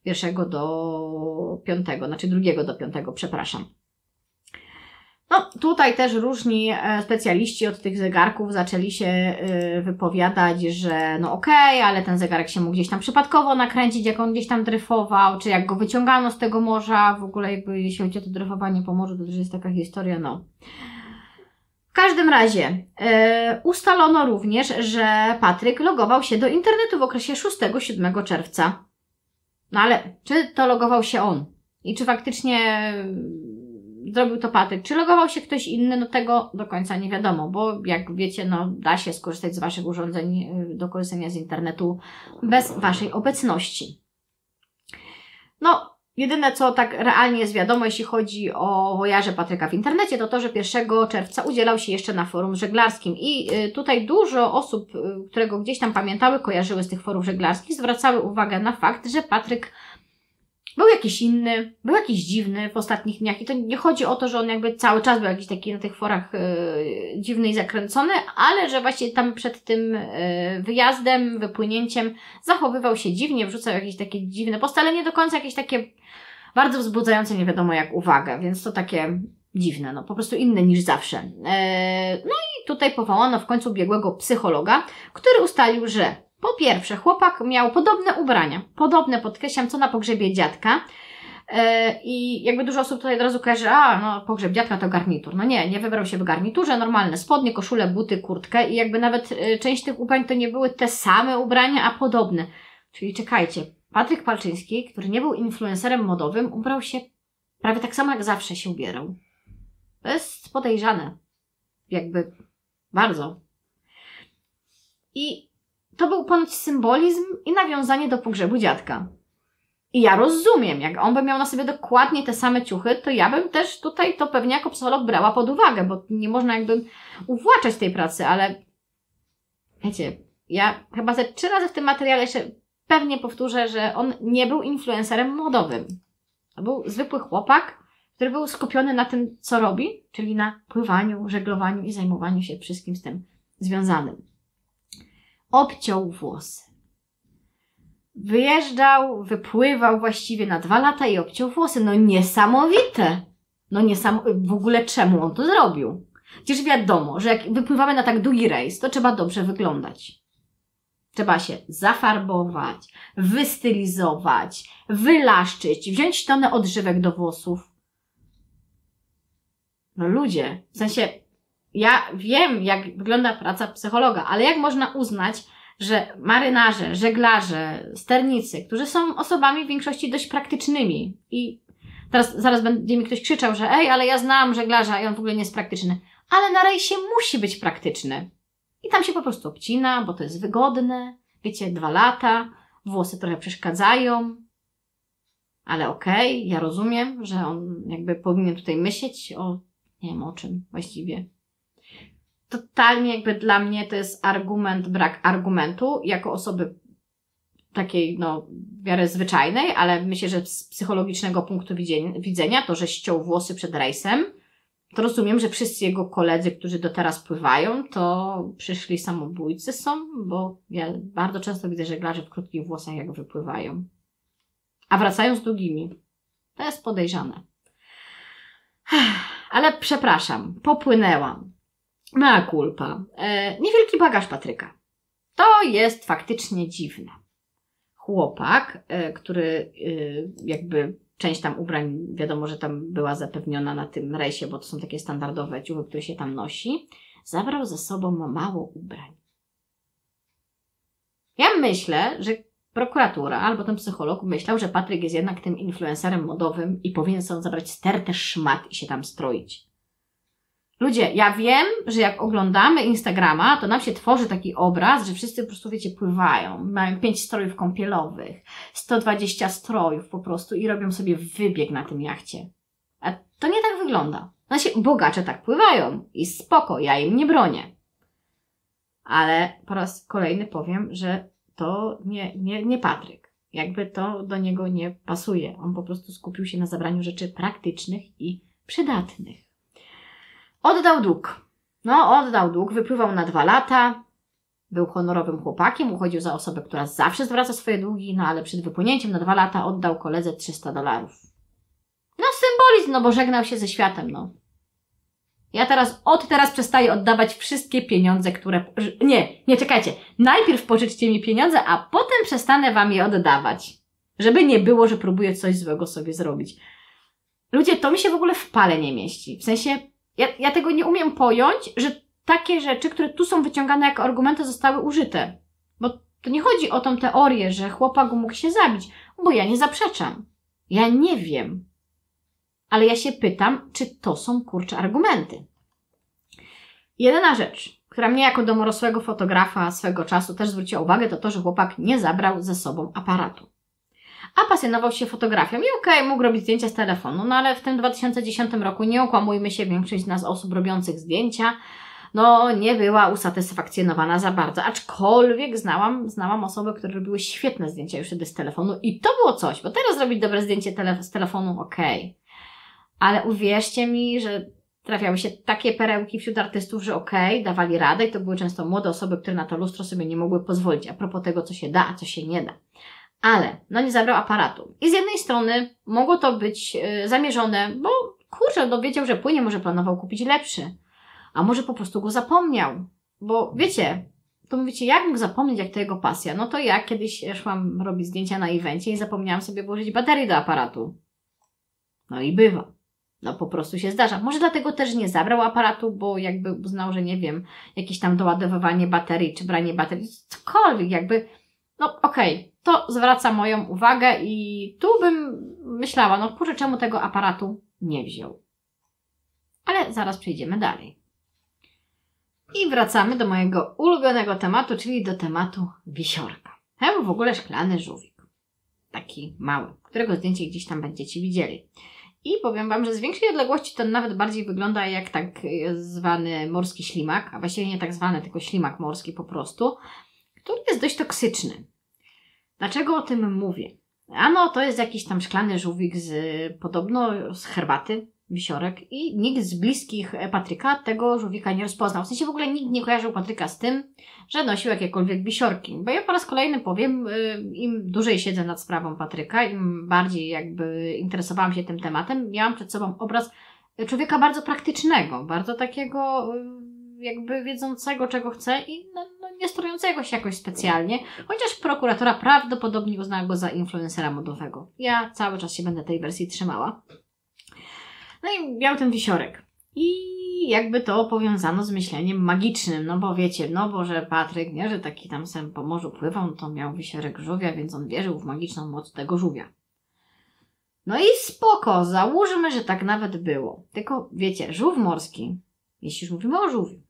1 do 5, znaczy 2 do 5, przepraszam. No tutaj też różni specjaliści od tych zegarków zaczęli się wypowiadać, że no okej, ale ten zegarek się mógł gdzieś tam przypadkowo nakręcić, jak on gdzieś tam dryfował, czy jak go wyciągano z tego morza, w ogóle jakby jeśli chodzi o to dryfowanie po morzu, to też jest taka historia, no. W każdym razie ustalono również, że Patryk logował się do internetu w okresie 6-7 czerwca. No ale czy to logował się on? I czy faktycznie zrobił to Patryk? Czy logował się ktoś inny? No tego do końca nie wiadomo, bo jak wiecie, no da się skorzystać z Waszych urządzeń do korzystania z internetu bez Waszej obecności. No, jedyne, co tak realnie jest wiadomo, jeśli chodzi o wojaże Patryka w internecie, to to, że 1 czerwca udzielał się jeszcze na forum żeglarskim. I tutaj dużo osób, które go gdzieś tam pamiętały, kojarzyły z tych forów żeglarskich, zwracały uwagę na fakt, że Patryk był jakiś inny, był jakiś dziwny w ostatnich dniach. I to nie chodzi o to, że on jakby cały czas był jakiś taki na tych forach dziwny i zakręcony, ale że właśnie tam przed tym wyjazdem, wypłynięciem zachowywał się dziwnie, wrzucał jakieś takie dziwne posty, ale nie do końca jakieś takie bardzo wzbudzające nie wiadomo jak uwagę, więc to takie dziwne, no po prostu inne niż zawsze. No i tutaj powołano w końcu biegłego psychologa, który ustalił, że po pierwsze, chłopak miał podobne ubrania, podobne, podkreślam, co na pogrzebie dziadka. I jakby dużo osób tutaj od razu kojarzy, a no pogrzeb dziadka to garnitur. No nie, nie wybrał się w garniturze, normalne spodnie, koszule, buty, kurtkę i jakby nawet część tych ubrań to nie były te same ubrania, a podobne. Czyli czekajcie, Patryk Palczyński, który nie był influencerem modowym, ubrał się prawie tak samo jak zawsze się ubierał. To jest podejrzane. Jakby bardzo. I to był ponoć symbolizm i nawiązanie do pogrzebu dziadka. I ja rozumiem, jak on by miał na sobie dokładnie te same ciuchy, to ja bym też tutaj to pewnie jako psycholog brała pod uwagę, bo nie można jakby uwłaczać tej pracy, ale wiecie, ja chyba ze 3 razy w tym materiale jeszcze pewnie powtórzę, że on nie był influencerem modowym. To był zwykły chłopak, który był skupiony na tym, co robi, czyli na pływaniu, żeglowaniu i zajmowaniu się wszystkim z tym związanym. Obciął włosy. Wyjeżdżał, wypływał właściwie na 2 lata i obciął włosy. No niesamowite! No w ogóle czemu on to zrobił? Przecież wiadomo, że jak wypływamy na tak długi rejs, to trzeba dobrze wyglądać. Trzeba się zafarbować, wystylizować, wylaszczyć, wziąć tonę odżywek do włosów. No ludzie, w sensie ja wiem, jak wygląda praca psychologa, ale jak można uznać, że marynarze, żeglarze, sternicy, którzy są osobami w większości dość praktycznymi i teraz zaraz będzie mi ktoś krzyczał, że ej, ale ja znam żeglarza i on w ogóle nie jest praktyczny, ale na rejsie musi być praktyczny i tam się po prostu obcina, bo to jest wygodne, wiecie, 2 lata, włosy trochę przeszkadzają, ale okej, ja rozumiem, że on jakby powinien tutaj myśleć o, nie wiem o czym właściwie. Totalnie jakby dla mnie to jest argument, brak argumentu jako osoby takiej no w miarę zwyczajnej, ale myślę, że z psychologicznego punktu widzenia to, że ściął włosy przed rejsem, to rozumiem, że wszyscy jego koledzy, którzy do teraz pływają, to przyszli samobójcy są, bo ja bardzo często widzę żeglarzy w krótkich włosach jak wypływają, a wracają z długimi. To jest podejrzane. Ale przepraszam, popłynęłam. Mea culpa. Niewielki bagaż Patryka. To jest faktycznie dziwne. Chłopak, który jakby część tam ubrań, wiadomo, że tam była zapewniona na tym rejsie, bo to są takie standardowe ciuchy, które się tam nosi, zabrał ze sobą mało ubrań. Ja myślę, że prokuratura albo ten psycholog myślał, że Patryk jest jednak tym influencerem modowym i powinien sobie zabrać stertę szmat i się tam stroić. Ludzie, ja wiem, że jak oglądamy Instagrama, to nam się tworzy taki obraz, że wszyscy po prostu, wiecie, pływają. Mają 5 strojów kąpielowych, 120 strojów po prostu i robią sobie wybieg na tym jachcie. A to nie tak wygląda. Znaczy, bogacze tak pływają i spoko, ja im nie bronię. Ale po raz kolejny powiem, że to nie Patryk. Jakby to do niego nie pasuje. On po prostu skupił się na zabraniu rzeczy praktycznych i przydatnych. Oddał dług. No, oddał dług, wypływał na 2 lata, był honorowym chłopakiem, uchodził za osobę, która zawsze zwraca swoje długi, no ale przed wypłynięciem na 2 lata oddał koledze $300. No symbolizm, no bo żegnał się ze światem, no. Ja teraz, przestaję oddawać wszystkie pieniądze, które... Nie, czekajcie. Najpierw pożyczcie mi pieniądze, a potem przestanę Wam je oddawać. Żeby nie było, że próbuję coś złego sobie zrobić. Ludzie, to mi się w ogóle w pale nie mieści. W sensie... Ja tego nie umiem pojąć, że takie rzeczy, które tu są wyciągane jako argumenty, zostały użyte. Bo to nie chodzi o tą teorię, że chłopak mógł się zabić, bo ja nie zaprzeczam. Ja nie wiem. Ale ja się pytam, czy to są, kurczę, argumenty. Jedyna rzecz, która mnie jako dorosłego fotografa swego czasu też zwróciła uwagę, to to, że chłopak nie zabrał ze sobą aparatu. A pasjonował się fotografią i okej, mógł robić zdjęcia z telefonu, no ale w tym 2010 roku, nie okłamujmy się, większość z nas osób robiących zdjęcia, no nie była usatysfakcjonowana za bardzo, aczkolwiek znałam osoby, które robiły świetne zdjęcia już wtedy z telefonu i to było coś, bo teraz robić dobre zdjęcie z telefonu okej. Ale uwierzcie mi, że trafiały się takie perełki wśród artystów, że okej, dawali radę i to były często młode osoby, które na to lustro sobie nie mogły pozwolić, a propos tego, co się da, a co się nie da. Ale no nie zabrał aparatu. I z jednej strony mogło to być zamierzone, bo kurczę, no wiedział, że płynie, może planował kupić lepszy. A może po prostu go zapomniał. Bo wiecie, to mówicie, jak mógł zapomnieć, jak to jego pasja? No to ja kiedyś szłam robić zdjęcia na evencie i zapomniałam sobie włożyć baterii do aparatu. No i bywa. No po prostu się zdarza. Może dlatego też nie zabrał aparatu, bo jakby uznał, że nie wiem, jakieś tam doładowywanie baterii, czy branie baterii, cokolwiek jakby... No okej, to zwraca moją uwagę i tu bym myślała, no kurczę, czemu tego aparatu nie wziął. Ale zaraz przejdziemy dalej. I wracamy do mojego ulubionego tematu, czyli do tematu wisiorka. Albo w ogóle szklany żółwik. Taki mały, którego zdjęcie gdzieś tam będziecie widzieli. I powiem Wam, że z większej odległości to nawet bardziej wygląda jak tak zwany morski ślimak, a właściwie nie tak zwany, tylko ślimak morski po prostu, który jest dość toksyczny. Dlaczego o tym mówię? Ano, to jest jakiś tam szklany żółwik podobno z herbaty, wisiorek i nikt z bliskich Patryka tego żółwika nie rozpoznał. W sensie w ogóle nikt nie kojarzył Patryka z tym, że nosił jakiekolwiek wisiorki. Bo ja po raz kolejny powiem, im dłużej siedzę nad sprawą Patryka, im bardziej jakby interesowałam się tym tematem, miałam przed sobą obraz człowieka bardzo praktycznego, bardzo takiego... jakby wiedzącego, czego chce i no, nie strojącego się jakoś specjalnie, chociaż prokuratura prawdopodobnie uznała go za influencera modowego. Ja cały czas się będę tej wersji trzymała. No i miał ten wisiorek. I jakby to powiązano z myśleniem magicznym, no bo wiecie, no bo że Patryk, nie, że taki tam sam po morzu pływał, to miał wisiorek żółwia, więc on wierzył w magiczną moc tego żółwia. No i spoko, załóżmy, że tak nawet było. Tylko wiecie, żółw morski, jeśli już mówimy o żółwiu,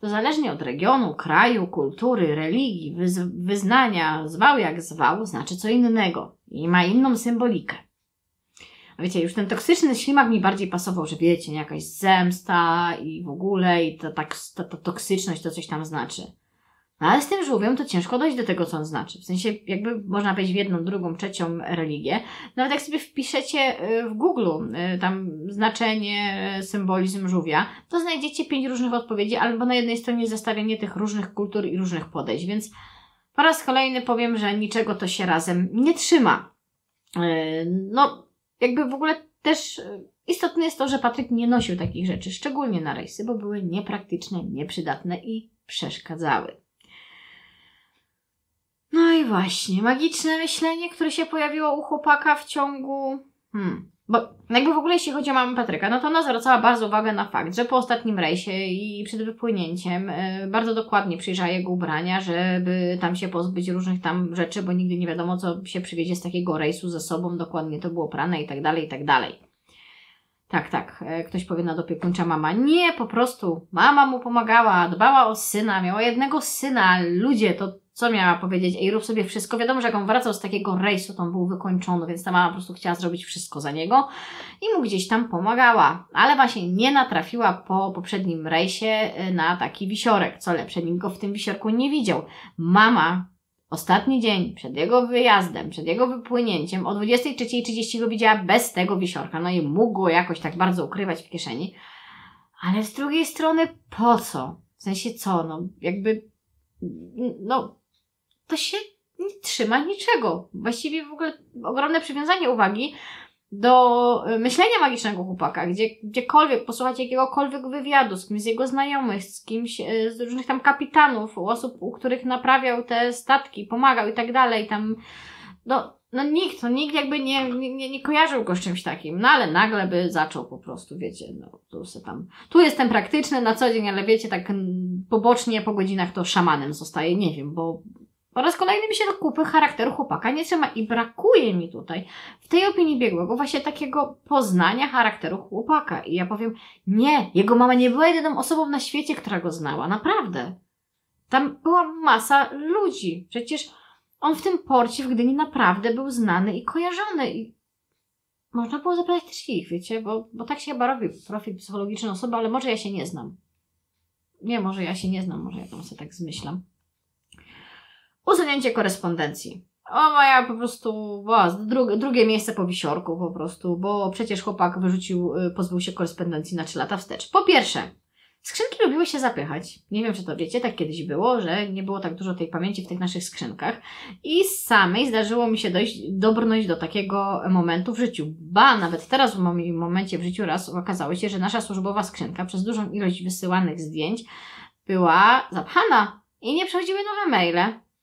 to zależnie od regionu, kraju, kultury, religii, wyznania, zwał jak zwał, znaczy co innego i ma inną symbolikę. A wiecie, już ten toksyczny ślimak mi bardziej pasował, że wiecie, jakaś zemsta i w ogóle i ta toksyczność to coś tam znaczy. No ale z tym żółwiem to ciężko dojść do tego, co on znaczy. W sensie jakby można wejść w jedną, drugą, trzecią religię. Nawet jak sobie wpiszecie w Google tam znaczenie, symbolizm żółwia, to znajdziecie 5 różnych odpowiedzi, albo na jednej stronie zestawienie tych różnych kultur i różnych podejść. Więc po raz kolejny powiem, że niczego to się razem nie trzyma. No jakby w ogóle też istotne jest to, że Patryk nie nosił takich rzeczy, szczególnie na rejsy, bo były niepraktyczne, nieprzydatne i przeszkadzały. No i właśnie, magiczne myślenie, które się pojawiło u chłopaka w ciągu... Bo jakby w ogóle jeśli chodzi o mamę Patryka, no to ona zwracała bardzo uwagę na fakt, że po ostatnim rejsie i przed wypłynięciem bardzo dokładnie przyjrzała jego ubrania, żeby tam się pozbyć różnych tam rzeczy, bo nigdy nie wiadomo, co się przywiezie z takiego rejsu ze sobą, dokładnie to było prane i tak dalej, i tak dalej. Tak, ktoś powie nadopiekuńcza mama. Nie, po prostu mama mu pomagała, dbała o syna, miała jednego syna, ludzie, to co miała powiedzieć? Ej, rób sobie wszystko. Wiadomo, że jak on wracał z takiego rejsu, to on był wykończony, więc ta mama po prostu chciała zrobić wszystko za niego i mu gdzieś tam pomagała. Ale właśnie nie natrafiła po poprzednim rejsie na taki wisiorek. Co lepsze, nikt go w tym wisiorku nie widział. Mama ostatni dzień przed jego wyjazdem, przed jego wypłynięciem o 23:30 go widziała bez tego wisiorka. No i mógł go jakoś tak bardzo ukrywać w kieszeni. Ale z drugiej strony po co? W sensie co? No jakby... no... to się nie trzyma niczego. Właściwie w ogóle ogromne przywiązanie uwagi do myślenia magicznego chłopaka, gdziekolwiek posłuchać jakiegokolwiek wywiadu z kimś z jego znajomych, z kimś z różnych tam kapitanów, osób, u których naprawiał te statki, pomagał i tak dalej, tam No nikt, jakby nie kojarzył go z czymś takim, no ale nagle by zaczął po prostu, wiecie, no tu se tam, tu jestem praktyczny na co dzień, ale wiecie, tak pobocznie po godzinach to szamanem zostaje, nie wiem, bo po raz kolejny mi się do kupy charakteru chłopaka nie trzyma i brakuje mi tutaj, w tej opinii biegłego, właśnie takiego poznania charakteru chłopaka i ja powiem, nie, jego mama nie była jedyną osobą na świecie, która go znała, naprawdę, tam była masa ludzi, przecież on w tym porcie w Gdyni naprawdę był znany i kojarzony i można było zapytać też ich, wiecie, bo tak się chyba robi profil psychologiczny osoby, ale może ja się nie znam. Nie, może ja się nie znam, może ja tam sobie tak zmyślam. Usunięcie korespondencji. O, ja po prostu, drugie miejsce po wisiorku po prostu, bo przecież chłopak pozbył się korespondencji na 3 lata wstecz. Po pierwsze, skrzynki lubiły się zapychać. Nie wiem, czy to wiecie, tak kiedyś było, że nie było tak dużo tej pamięci w tych naszych skrzynkach. I samej zdarzyło mi się dobrnąć do takiego momentu w życiu. Ba, nawet teraz w moim momencie w życiu raz okazało się, że nasza służbowa skrzynka przez dużą ilość wysyłanych zdjęć była zapchana i nie przechodziły nowe maile.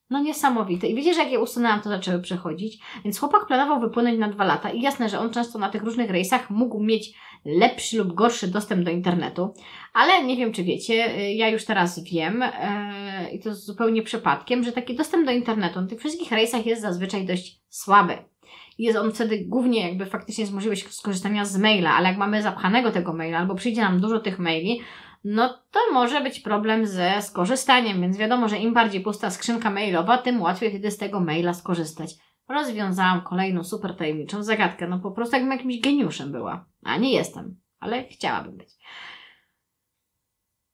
No niesamowite. I wiecie, że jak je usunęłam, to zaczęły przechodzić. Więc chłopak planował wypłynąć na 2 lata i jasne, że on często na tych różnych rejsach mógł mieć lepszy lub gorszy dostęp do internetu. Ale nie wiem, czy wiecie, ja już teraz wiem i to zupełnie przypadkiem, że taki dostęp do internetu na tych wszystkich rejsach jest zazwyczaj dość słaby. Jest on wtedy głównie jakby faktycznie z możliwość skorzystania z maila, ale jak mamy zapchanego tego maila albo przyjdzie nam dużo tych maili, no to może być problem ze skorzystaniem, więc wiadomo, że im bardziej pusta skrzynka mailowa, tym łatwiej wtedy z tego maila skorzystać. Rozwiązałam kolejną super tajemniczą zagadkę, no po prostu jakbym jakimś geniuszem była, a nie jestem, ale chciałabym być.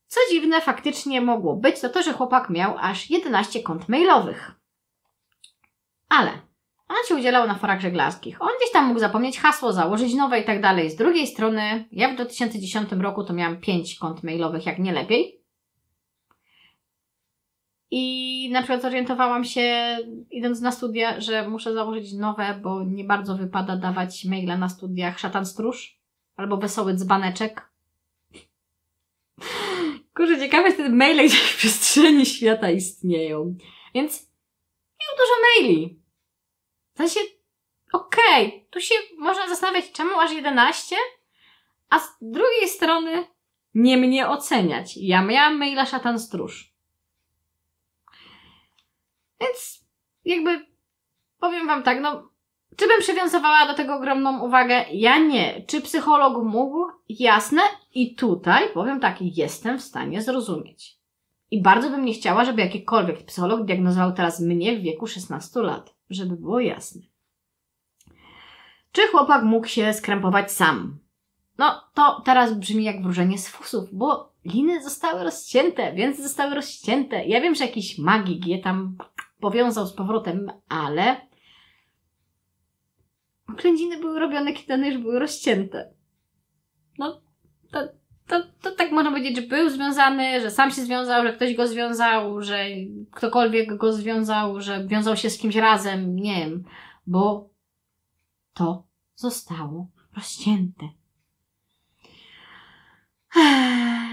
Co dziwne faktycznie mogło być, to to, że chłopak miał aż 11 kont mailowych. Ale on się udzielał na forach żeglarskich. On gdzieś tam mógł zapomnieć hasło, założyć nowe i tak dalej. Z drugiej strony, ja w 2010 roku to miałam 5 kont mailowych, jak nie lepiej. I na przykład zorientowałam się, idąc na studia, że muszę założyć nowe, bo nie bardzo wypada dawać maila na studiach Szatan Stróż albo Wesoły Dzbaneczek. Kurczę, ciekawe, że te maile gdzieś w przestrzeni świata istnieją. Więc miał dużo maili. W sensie, okej, tu się można zastanawiać, czemu aż 11, a z drugiej strony nie mnie oceniać. Ja miałam maila Szatan Stróż. Więc jakby powiem Wam tak, no czy bym przywiązywała do tego ogromną uwagę? Ja nie. Czy psycholog mógł? Jasne. I tutaj powiem tak, jestem w stanie zrozumieć. I bardzo bym nie chciała, żeby jakikolwiek psycholog diagnozował teraz mnie w wieku 16 lat. Żeby było jasne. Czy chłopak mógł się skrępować sam? No to teraz brzmi jak wróżenie z fusów, bo liny zostały rozcięte, więc zostały rozcięte. Ja wiem, że jakiś magik je tam powiązał z powrotem, ale oględziny były robione, kiedy już były rozcięte. No to tak można powiedzieć, że był związany, że sam się związał, że ktoś go związał, że ktokolwiek go związał, że wiązał się z kimś razem, nie wiem, bo to zostało rozcięte.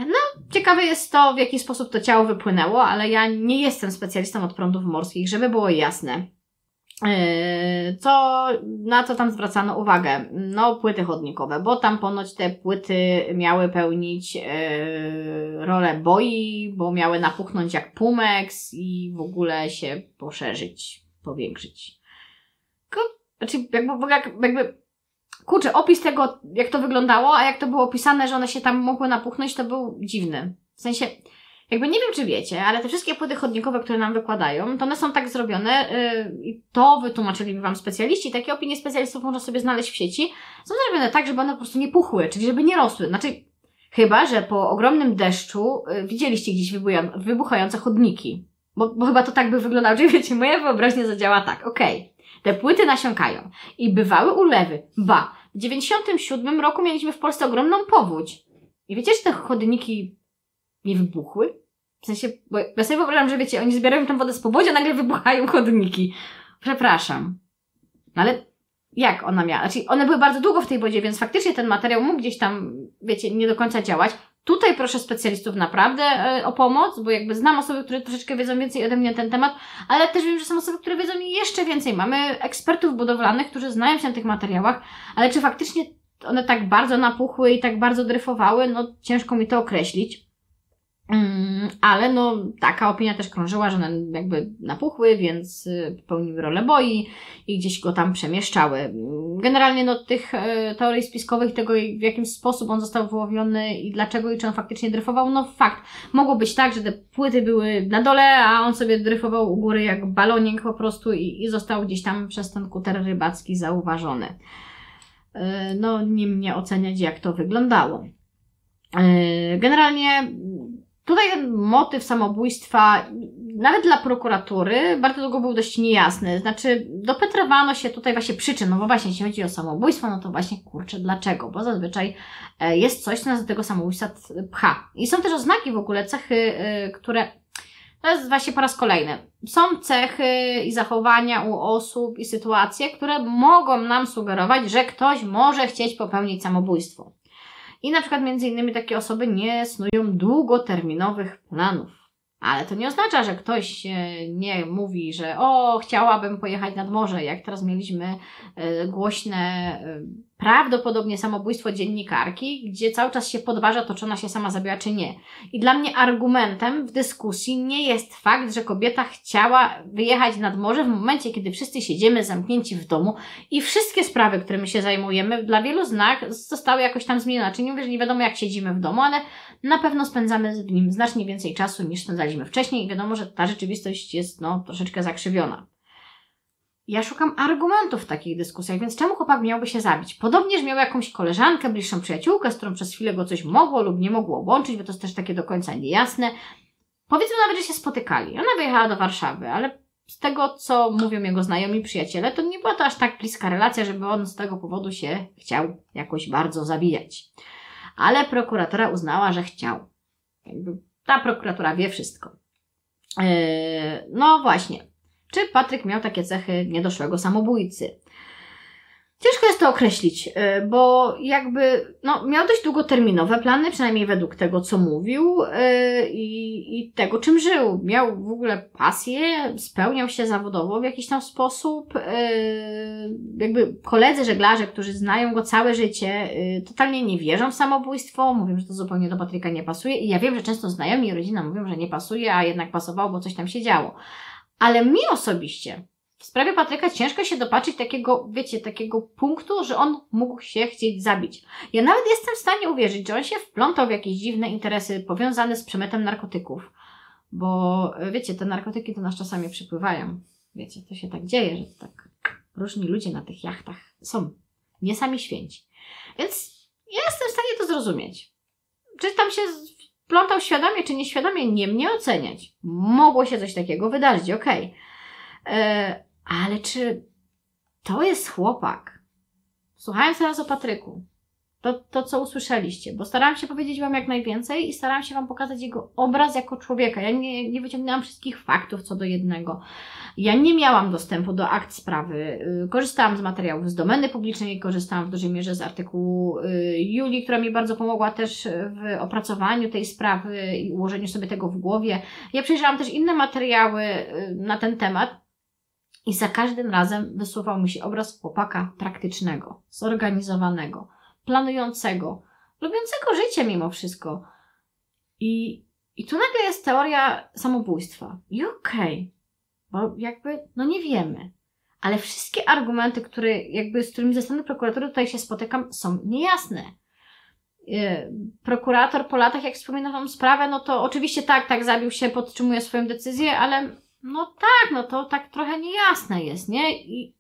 No, ciekawe jest to, w jaki sposób to ciało wypłynęło, ale ja nie jestem specjalistą od prądów morskich, żeby było jasne. Na co tam zwracano uwagę? No, płyty chodnikowe, bo tam ponoć te płyty miały pełnić rolę boi, bo miały napuchnąć jak pumeks i w ogóle się poszerzyć, powiększyć. Kurczę, opis tego, jak to wyglądało, a jak to było opisane, że one się tam mogły napuchnąć, to był dziwny. W sensie, jakby nie wiem, czy wiecie, ale te wszystkie płyty chodnikowe, które nam wykładają, to one są tak zrobione i to wytłumaczyliby Wam specjaliści. Takie opinie specjalistów można sobie znaleźć w sieci. Są zrobione tak, żeby one po prostu nie puchły, czyli żeby nie rosły. Znaczy, chyba że po ogromnym deszczu widzieliście gdzieś wybuchające chodniki. Bo chyba to tak by wyglądało, czyli wiecie, moja wyobraźnia zadziała tak. Okej, te płyty nasiąkają i bywały ulewy. Ba, w 97 roku mieliśmy w Polsce ogromną powódź. I wiecie, że te chodniki nie wybuchły? W sensie, bo ja sobie wyobrażam, że wiecie, oni zbierają tam wodę z powodzi, a nagle wybuchają chodniki. Przepraszam. No ale jak ona miała? Znaczy, one były bardzo długo w tej wodzie, więc faktycznie ten materiał mógł gdzieś tam, wiecie, nie do końca działać. Tutaj proszę specjalistów naprawdę o pomoc, bo jakby znam osoby, które troszeczkę wiedzą więcej ode mnie na ten temat, ale też wiem, że są osoby, które wiedzą jeszcze więcej. Mamy ekspertów budowlanych, którzy znają się na tych materiałach, ale czy faktycznie one tak bardzo napuchły i tak bardzo dryfowały, no ciężko mi to określić. Ale no taka opinia też krążyła, że one jakby napuchły, więc popełniły rolę boi i gdzieś go tam przemieszczały. Generalnie no tych teorii spiskowych, tego w jakim sposób on został wyłowiony i dlaczego i czy on faktycznie dryfował, no fakt. Mogło być tak, że te płyty były na dole, a on sobie dryfował u góry jak balonik po prostu i został gdzieś tam przez ten kuter rybacki zauważony. No nie mnie oceniać jak to wyglądało. Generalnie tutaj ten motyw samobójstwa, nawet dla prokuratury, bardzo długo był dość niejasny. Znaczy, dopetrowano się tutaj właśnie przyczyn, no bo właśnie jeśli chodzi o samobójstwo, no to właśnie, kurczę, dlaczego? Bo zazwyczaj jest coś, co nas do tego samobójstwa pcha. I są też oznaki w ogóle, cechy, które, to jest właśnie po raz kolejny, są cechy i zachowania u osób i sytuacje, które mogą nam sugerować, że ktoś może chcieć popełnić samobójstwo. I na przykład między innymi takie osoby nie snują długoterminowych planów. Ale to nie oznacza, że ktoś nie mówi, że o, chciałabym pojechać nad morze, jak teraz mieliśmy głośne prawdopodobnie samobójstwo dziennikarki, gdzie cały czas się podważa to, czy ona się sama zabiła, czy nie. I dla mnie argumentem w dyskusji nie jest fakt, że kobieta chciała wyjechać nad morze w momencie, kiedy wszyscy siedzimy zamknięci w domu i wszystkie sprawy, którymi się zajmujemy, dla wielu z nas zostały jakoś tam zmienione. Czyli nie mówię, że nie wiadomo jak siedzimy w domu, ale na pewno spędzamy w nim znacznie więcej czasu niż spędzaliśmy wcześniej i wiadomo, że ta rzeczywistość jest no troszeczkę zakrzywiona. Ja szukam argumentów w takich dyskusjach, więc czemu chłopak miałby się zabić? Podobnież miał jakąś koleżankę, bliższą przyjaciółkę, z którą przez chwilę go coś mogło lub nie mogło łączyć, bo to jest też takie do końca niejasne. Powiedzmy nawet, że się spotykali. Ona wyjechała do Warszawy, ale z tego, co mówią jego znajomi, przyjaciele, to nie była to aż tak bliska relacja, żeby on z tego powodu się chciał jakoś bardzo zabijać. Ale prokuratora uznała, że chciał. Jakby ta prokuratura wie wszystko. No właśnie. Czy Patryk miał takie cechy niedoszłego samobójcy? Ciężko jest to określić, bo jakby no, miał dość długoterminowe plany, przynajmniej według tego, co mówił i tego, czym żył. Miał w ogóle pasję, spełniał się zawodowo w jakiś tam sposób. Jakby koledzy żeglarze, którzy znają go całe życie, totalnie nie wierzą w samobójstwo, mówią, że to zupełnie do Patryka nie pasuje i ja wiem, że często znajomi i rodzina mówią, że nie pasuje, a jednak pasowało, bo coś tam się działo. Ale mi osobiście w sprawie Patryka ciężko się dopatrzyć takiego, wiecie, takiego punktu, że on mógł się chcieć zabić. Ja nawet jestem w stanie uwierzyć, że on się wplątał w jakieś dziwne interesy powiązane z przemytem narkotyków. Bo wiecie, te narkotyki do nas czasami przypływają. Wiecie, to się tak dzieje, że tak różni ludzie na tych jachtach są. Nie sami święci. Więc ja jestem w stanie to zrozumieć. Czy tam się plątał świadomie czy nieświadomie, nie mnie oceniać. Mogło się coś takiego wydarzyć, okej. Ale czy to jest chłopak? Słuchając teraz o Patryku, to co usłyszeliście, bo starałam się powiedzieć Wam jak najwięcej i starałam się Wam pokazać jego obraz jako człowieka. Ja nie wyciągnęłam wszystkich faktów co do jednego. Ja nie miałam dostępu do akt sprawy. Korzystałam z materiałów z domeny publicznej, korzystałam w dużej mierze z artykułu Julii, która mi bardzo pomogła też w opracowaniu tej sprawy i ułożeniu sobie tego w głowie. Ja przejrzałam też inne materiały na ten temat. I za każdym razem wysuwał mi się obraz chłopaka praktycznego, zorganizowanego, planującego, lubiącego życie mimo wszystko. I tu nagle jest teoria samobójstwa. I okej, bo jakby, no nie wiemy. Ale wszystkie argumenty, z którymi ze strony prokuratury tutaj się spotykam, są niejasne. Prokurator po latach, jak wspomina Wam sprawę, no to oczywiście tak, zabił się, podtrzymuje swoją decyzję, ale... No tak, no to tak trochę niejasne jest, nie? I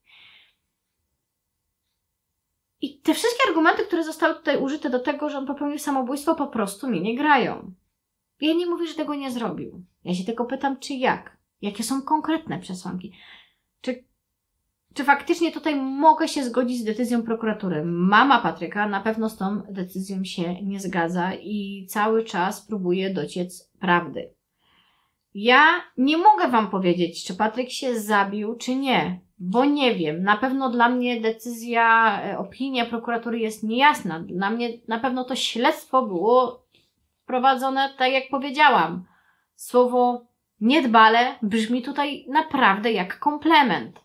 te wszystkie argumenty, które zostały tutaj użyte do tego, że on popełnił samobójstwo, po prostu mi nie grają. Ja nie mówię, że tego nie zrobił. Ja się tylko pytam, czy jak? Jakie są konkretne przesłanki? Czy faktycznie tutaj mogę się zgodzić z decyzją prokuratury? Mama Patryka na pewno z tą decyzją się nie zgadza i cały czas próbuje dociec prawdy. Ja nie mogę Wam powiedzieć, czy Patryk się zabił, czy nie, bo nie wiem. Na pewno dla mnie opinia prokuratury jest niejasna. Dla mnie na pewno to śledztwo było prowadzone, tak jak powiedziałam. Słowo niedbale brzmi tutaj naprawdę jak komplement.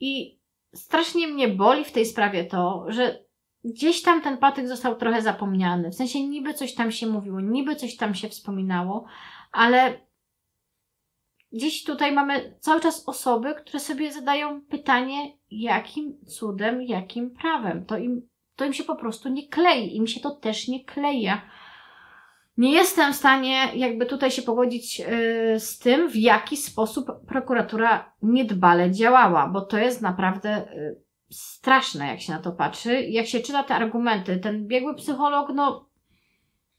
I strasznie mnie boli w tej sprawie to, że gdzieś tam ten Patryk został trochę zapomniany. W sensie niby coś tam się mówiło, niby coś tam się wspominało, ale gdzieś tutaj mamy cały czas osoby, które sobie zadają pytanie, jakim cudem, jakim prawem. To im się po prostu nie klei. Im się to też nie kleja. Nie jestem w stanie jakby tutaj się pogodzić z tym, w jaki sposób prokuratura niedbale działała, bo to jest naprawdę straszne, jak się na to patrzy. Jak się czyta te argumenty, ten biegły psycholog, no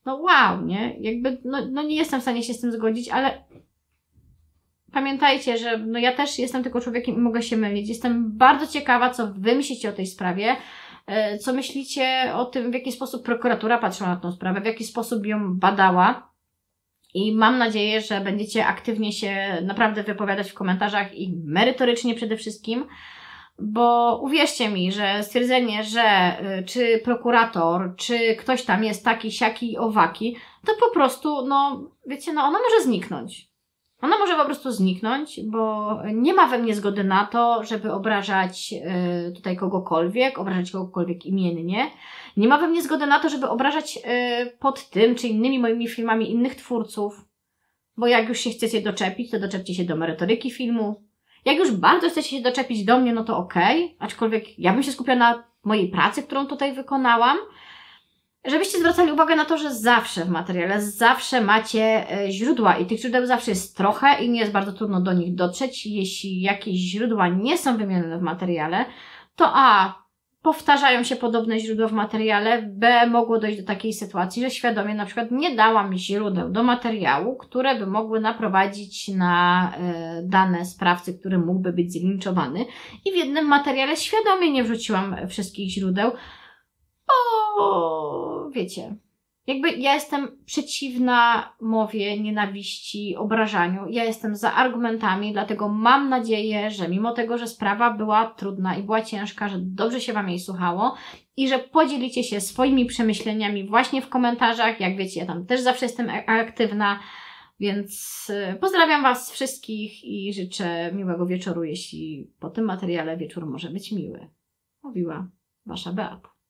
wow, nie? Jakby, no nie jestem w stanie się z tym zgodzić, ale pamiętajcie, że no ja też jestem tylko człowiekiem i mogę się mylić. Jestem bardzo ciekawa, co wy myślicie o tej sprawie. Co myślicie o tym, w jaki sposób prokuratura patrzyła na tą sprawę, w jaki sposób ją badała. I mam nadzieję, że będziecie aktywnie się naprawdę wypowiadać w komentarzach i merytorycznie przede wszystkim, bo uwierzcie mi, że stwierdzenie, że czy prokurator, czy ktoś tam jest taki, siaki i owaki, to po prostu, ona może zniknąć. Ona może po prostu zniknąć, bo nie ma we mnie zgody na to, żeby obrażać tutaj kogokolwiek, obrażać kogokolwiek imiennie. Nie ma we mnie zgody na to, żeby obrażać pod tym czy innymi moimi filmami innych twórców, bo jak już się chcecie doczepić, to doczepcie się do merytoryki filmu. Jak już bardzo chcecie się doczepić do mnie, no to okej, aczkolwiek ja bym się skupiła na mojej pracy, którą tutaj wykonałam. Żebyście zwracali uwagę na to, że zawsze w materiale, zawsze macie źródła i tych źródeł zawsze jest trochę i nie jest bardzo trudno do nich dotrzeć. Jeśli jakieś źródła nie są wymienione w materiale, to a. powtarzają się podobne źródła w materiale, b. mogło dojść do takiej sytuacji, że świadomie na przykład nie dałam źródeł do materiału, które by mogły naprowadzić na dane sprawcy, który mógłby być zlinczowany. I w jednym materiale świadomie nie wrzuciłam wszystkich źródeł, bo wiecie, jakby ja jestem przeciwna mowie nienawiści, obrażaniu, ja jestem za argumentami, dlatego mam nadzieję, że mimo tego, że sprawa była trudna i była ciężka, że dobrze się Wam jej słuchało i że podzielicie się swoimi przemyśleniami właśnie w komentarzach, jak wiecie, ja tam też zawsze jestem aktywna, więc pozdrawiam Was wszystkich i życzę miłego wieczoru, jeśli po tym materiale wieczór może być miły. Mówiła Wasza Beata.